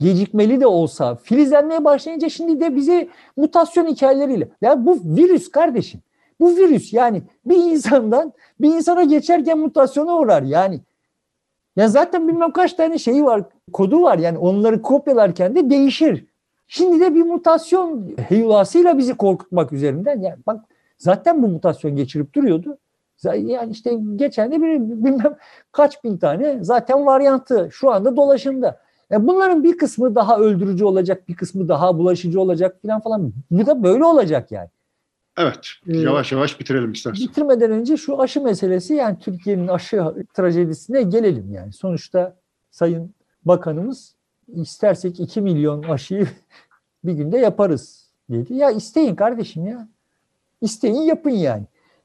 gecikmeli de olsa filizlenmeye başlayınca şimdi de bize mutasyon hikayeleriyle. Ya bu virüs kardeşim. Bu virüs yani bir insandan bir insana geçerken mutasyona uğrar yani. Ya zaten bilmem kaç tane şeyi var, kodu var yani onları kopyalarken de değişir. Şimdi de bir mutasyon heyulasıyla bizi korkutmak üzerinden. Yani bak zaten bu mutasyon geçirip duruyordu. Yani işte geçen de bilmem kaç bin tane zaten varyantı şu anda dolaşımda. Yani bunların bir kısmı daha öldürücü olacak, bir kısmı daha bulaşıcı olacak falan. Bu da böyle olacak yani. Evet. Yavaş yavaş bitirelim istersen. Bitirmeden önce şu aşı meselesi yani Türkiye'nin aşı trajedisine gelelim yani. Sonuçta Sayın Bakanımız istersek 2 milyon aşıyı bir günde yaparız dedi. Ya isteyin kardeşim ya. İsteyin yapın yani.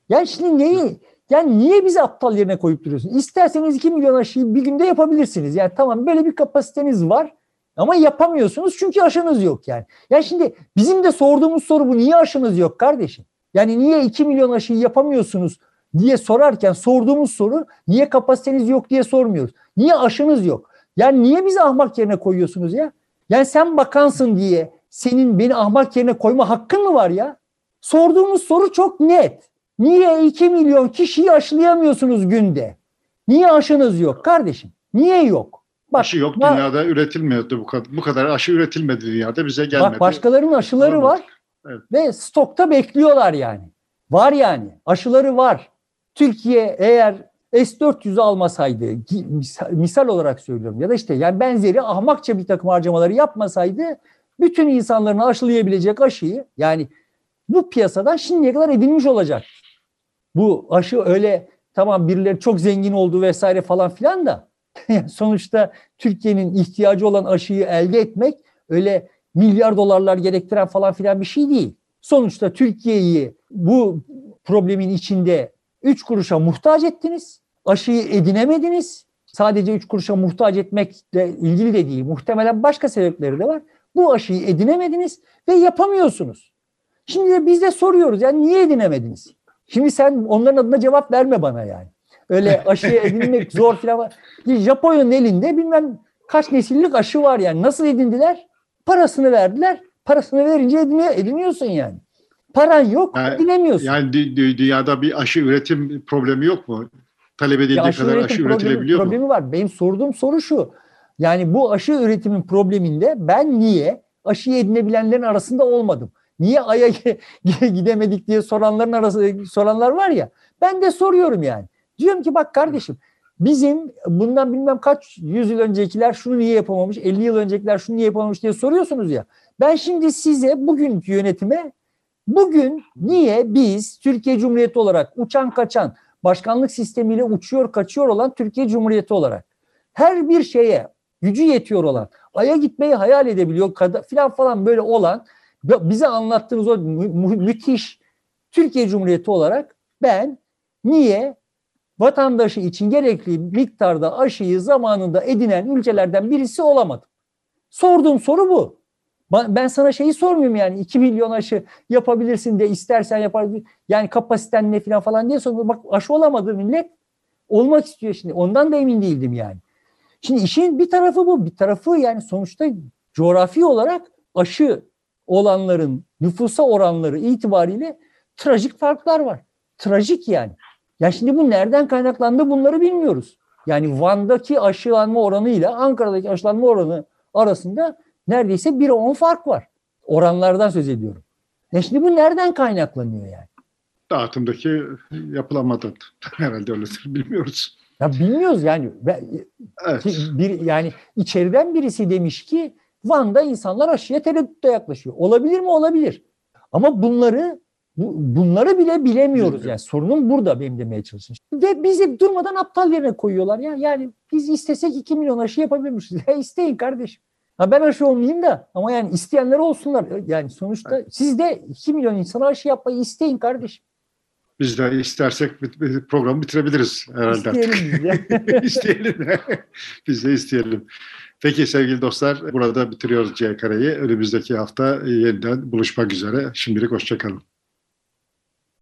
Yani şimdi neyi? Yani niye bizi aptal yerine koyup duruyorsunuz? İsterseniz 2 milyon aşıyı bir günde yapabilirsiniz. Yani tamam böyle bir kapasiteniz var. Ama yapamıyorsunuz çünkü aşınız yok yani. Yani şimdi bizim de sorduğumuz soru bu. Niye aşınız yok kardeşim? Yani niye 2 milyon aşıyı yapamıyorsunuz diye sorarken sorduğumuz soru niye kapasiteniz yok diye sormuyoruz. Niye aşınız yok? Yani niye bizi ahmak yerine koyuyorsunuz ya? Yani sen bakansın diye senin beni ahmak yerine koyma hakkın mı var ya? Sorduğumuz soru çok net. Niye 2 milyon kişiyi aşılayamıyorsunuz günde? Niye aşınız yok kardeşim? Niye yok? Bak, aşı yok dünyada üretilmiyordu bu kadar aşı üretilmedi dünyada bize gelmedi. Bak başkalarının aşıları var evet. Ve stokta bekliyorlar yani. Var yani aşıları var. Türkiye eğer S-400'ü almasaydı misal olarak söylüyorum ya da işte yani benzeri ahmakça bir takım harcamaları yapmasaydı bütün insanların aşılayabilecek aşıyı yani bu piyasadan şimdiye kadar edinmiş olacak. Bu aşı öyle tamam birileri çok zengin oldu vesaire falan filan da sonuçta Türkiye'nin ihtiyacı olan aşıyı elde etmek öyle milyar dolarlar gerektiren falan filan bir şey değil. Sonuçta Türkiye'yi bu problemin içinde 3 kuruşa muhtaç ettiniz. Aşıyı edinemediniz. Sadece 3 kuruşa muhtaç etmekle ilgili de değil. Muhtemelen başka sebepleri de var. Bu aşıyı edinemediniz ve yapamıyorsunuz. Şimdi de biz de soruyoruz yani niye edinemediniz? Şimdi sen onların adına cevap verme bana yani. Öyle aşıya edinmek zor filan var. Japonya'nın elinde bilmem kaç nesillik aşı var yani. Nasıl edindiler? Parasını verdiler. Parasını verince ediniyorsun yani. Paran yok, edinemiyorsun. Yani dünyada bir aşı üretim problemi yok mu? Talep edildiği kadar aşı üretilebiliyor mu? Problemi var. Benim sorduğum soru şu. Yani bu aşı üretimin probleminde ben niye aşıyı edinebilenlerin arasında olmadım? Niye Ay'a gidemedik diye soranlar var ya. Ben de soruyorum yani. Diyorum ki bak kardeşim Bizim bundan bilmem kaç yüzyıl öncekiler şunu niye yapamamış, 50 yıl öncekiler şunu niye yapamamış diye soruyorsunuz ya. Ben şimdi size bugünkü yönetime, bugün niye biz Türkiye Cumhuriyeti olarak uçan kaçan, başkanlık sistemiyle uçuyor kaçıyor olan Türkiye Cumhuriyeti olarak her bir şeye gücü yetiyor olan, Ay'a gitmeyi hayal edebiliyor falan böyle olan, bize anlattığınız o müthiş Türkiye Cumhuriyeti olarak ben niye vatandaşı için gerekli miktarda aşıyı zamanında edinen ülkelerden birisi olamadım? Sorduğum soru bu. Ben sana şeyi sormuyorum yani 2 milyon aşı yapabilirsin de istersen yapabilirsin. Yani kapasiten ne falan diye soruyorum. Bak aşı olamadı millet. Olmak istiyor şimdi. Ondan da emin değildim yani. Şimdi işin bir tarafı bu. Bir tarafı yani sonuçta coğrafi olarak aşı olanların nüfusa oranları itibariyle trajik farklar var. Trajik yani. Ya şimdi bu nereden kaynaklandı bunları bilmiyoruz. Yani Van'daki aşılanma oranıyla Ankara'daki aşılanma oranı arasında neredeyse 1'e 10 fark var. Oranlardan söz ediyorum. Ya şimdi bu nereden kaynaklanıyor yani? Dağıtımdaki yapılamadı herhalde öyle bilmiyoruz. Ya bilmiyoruz yani. Evet. Yani içeriden birisi demiş ki Van'da insanlar aşıya tereddütle yaklaşıyor. Olabilir mi? Olabilir. Ama bunları bile bilemiyoruz. Yani sorunum burada benim demeye çalıştım. Ve bizi durmadan aptal yerine koyuyorlar ya. Yani biz istesek 2 milyon aşı yapabilirmişiz. Ya isteyin kardeşim. Ha ben aşı olmayayım da ama yani isteyenler olsunlar. Yani sonuçta siz de 2 milyon insana aşı yapmayı isteyin kardeşim. Biz de istersek programı bitirebiliriz herhalde isteyelim artık. İsteyelim. Biz de isteyelim. Peki sevgili dostlar, burada bitiriyoruz CKR'yi. Önümüzdeki hafta yeniden buluşmak üzere. Şimdilik hoşça kalın.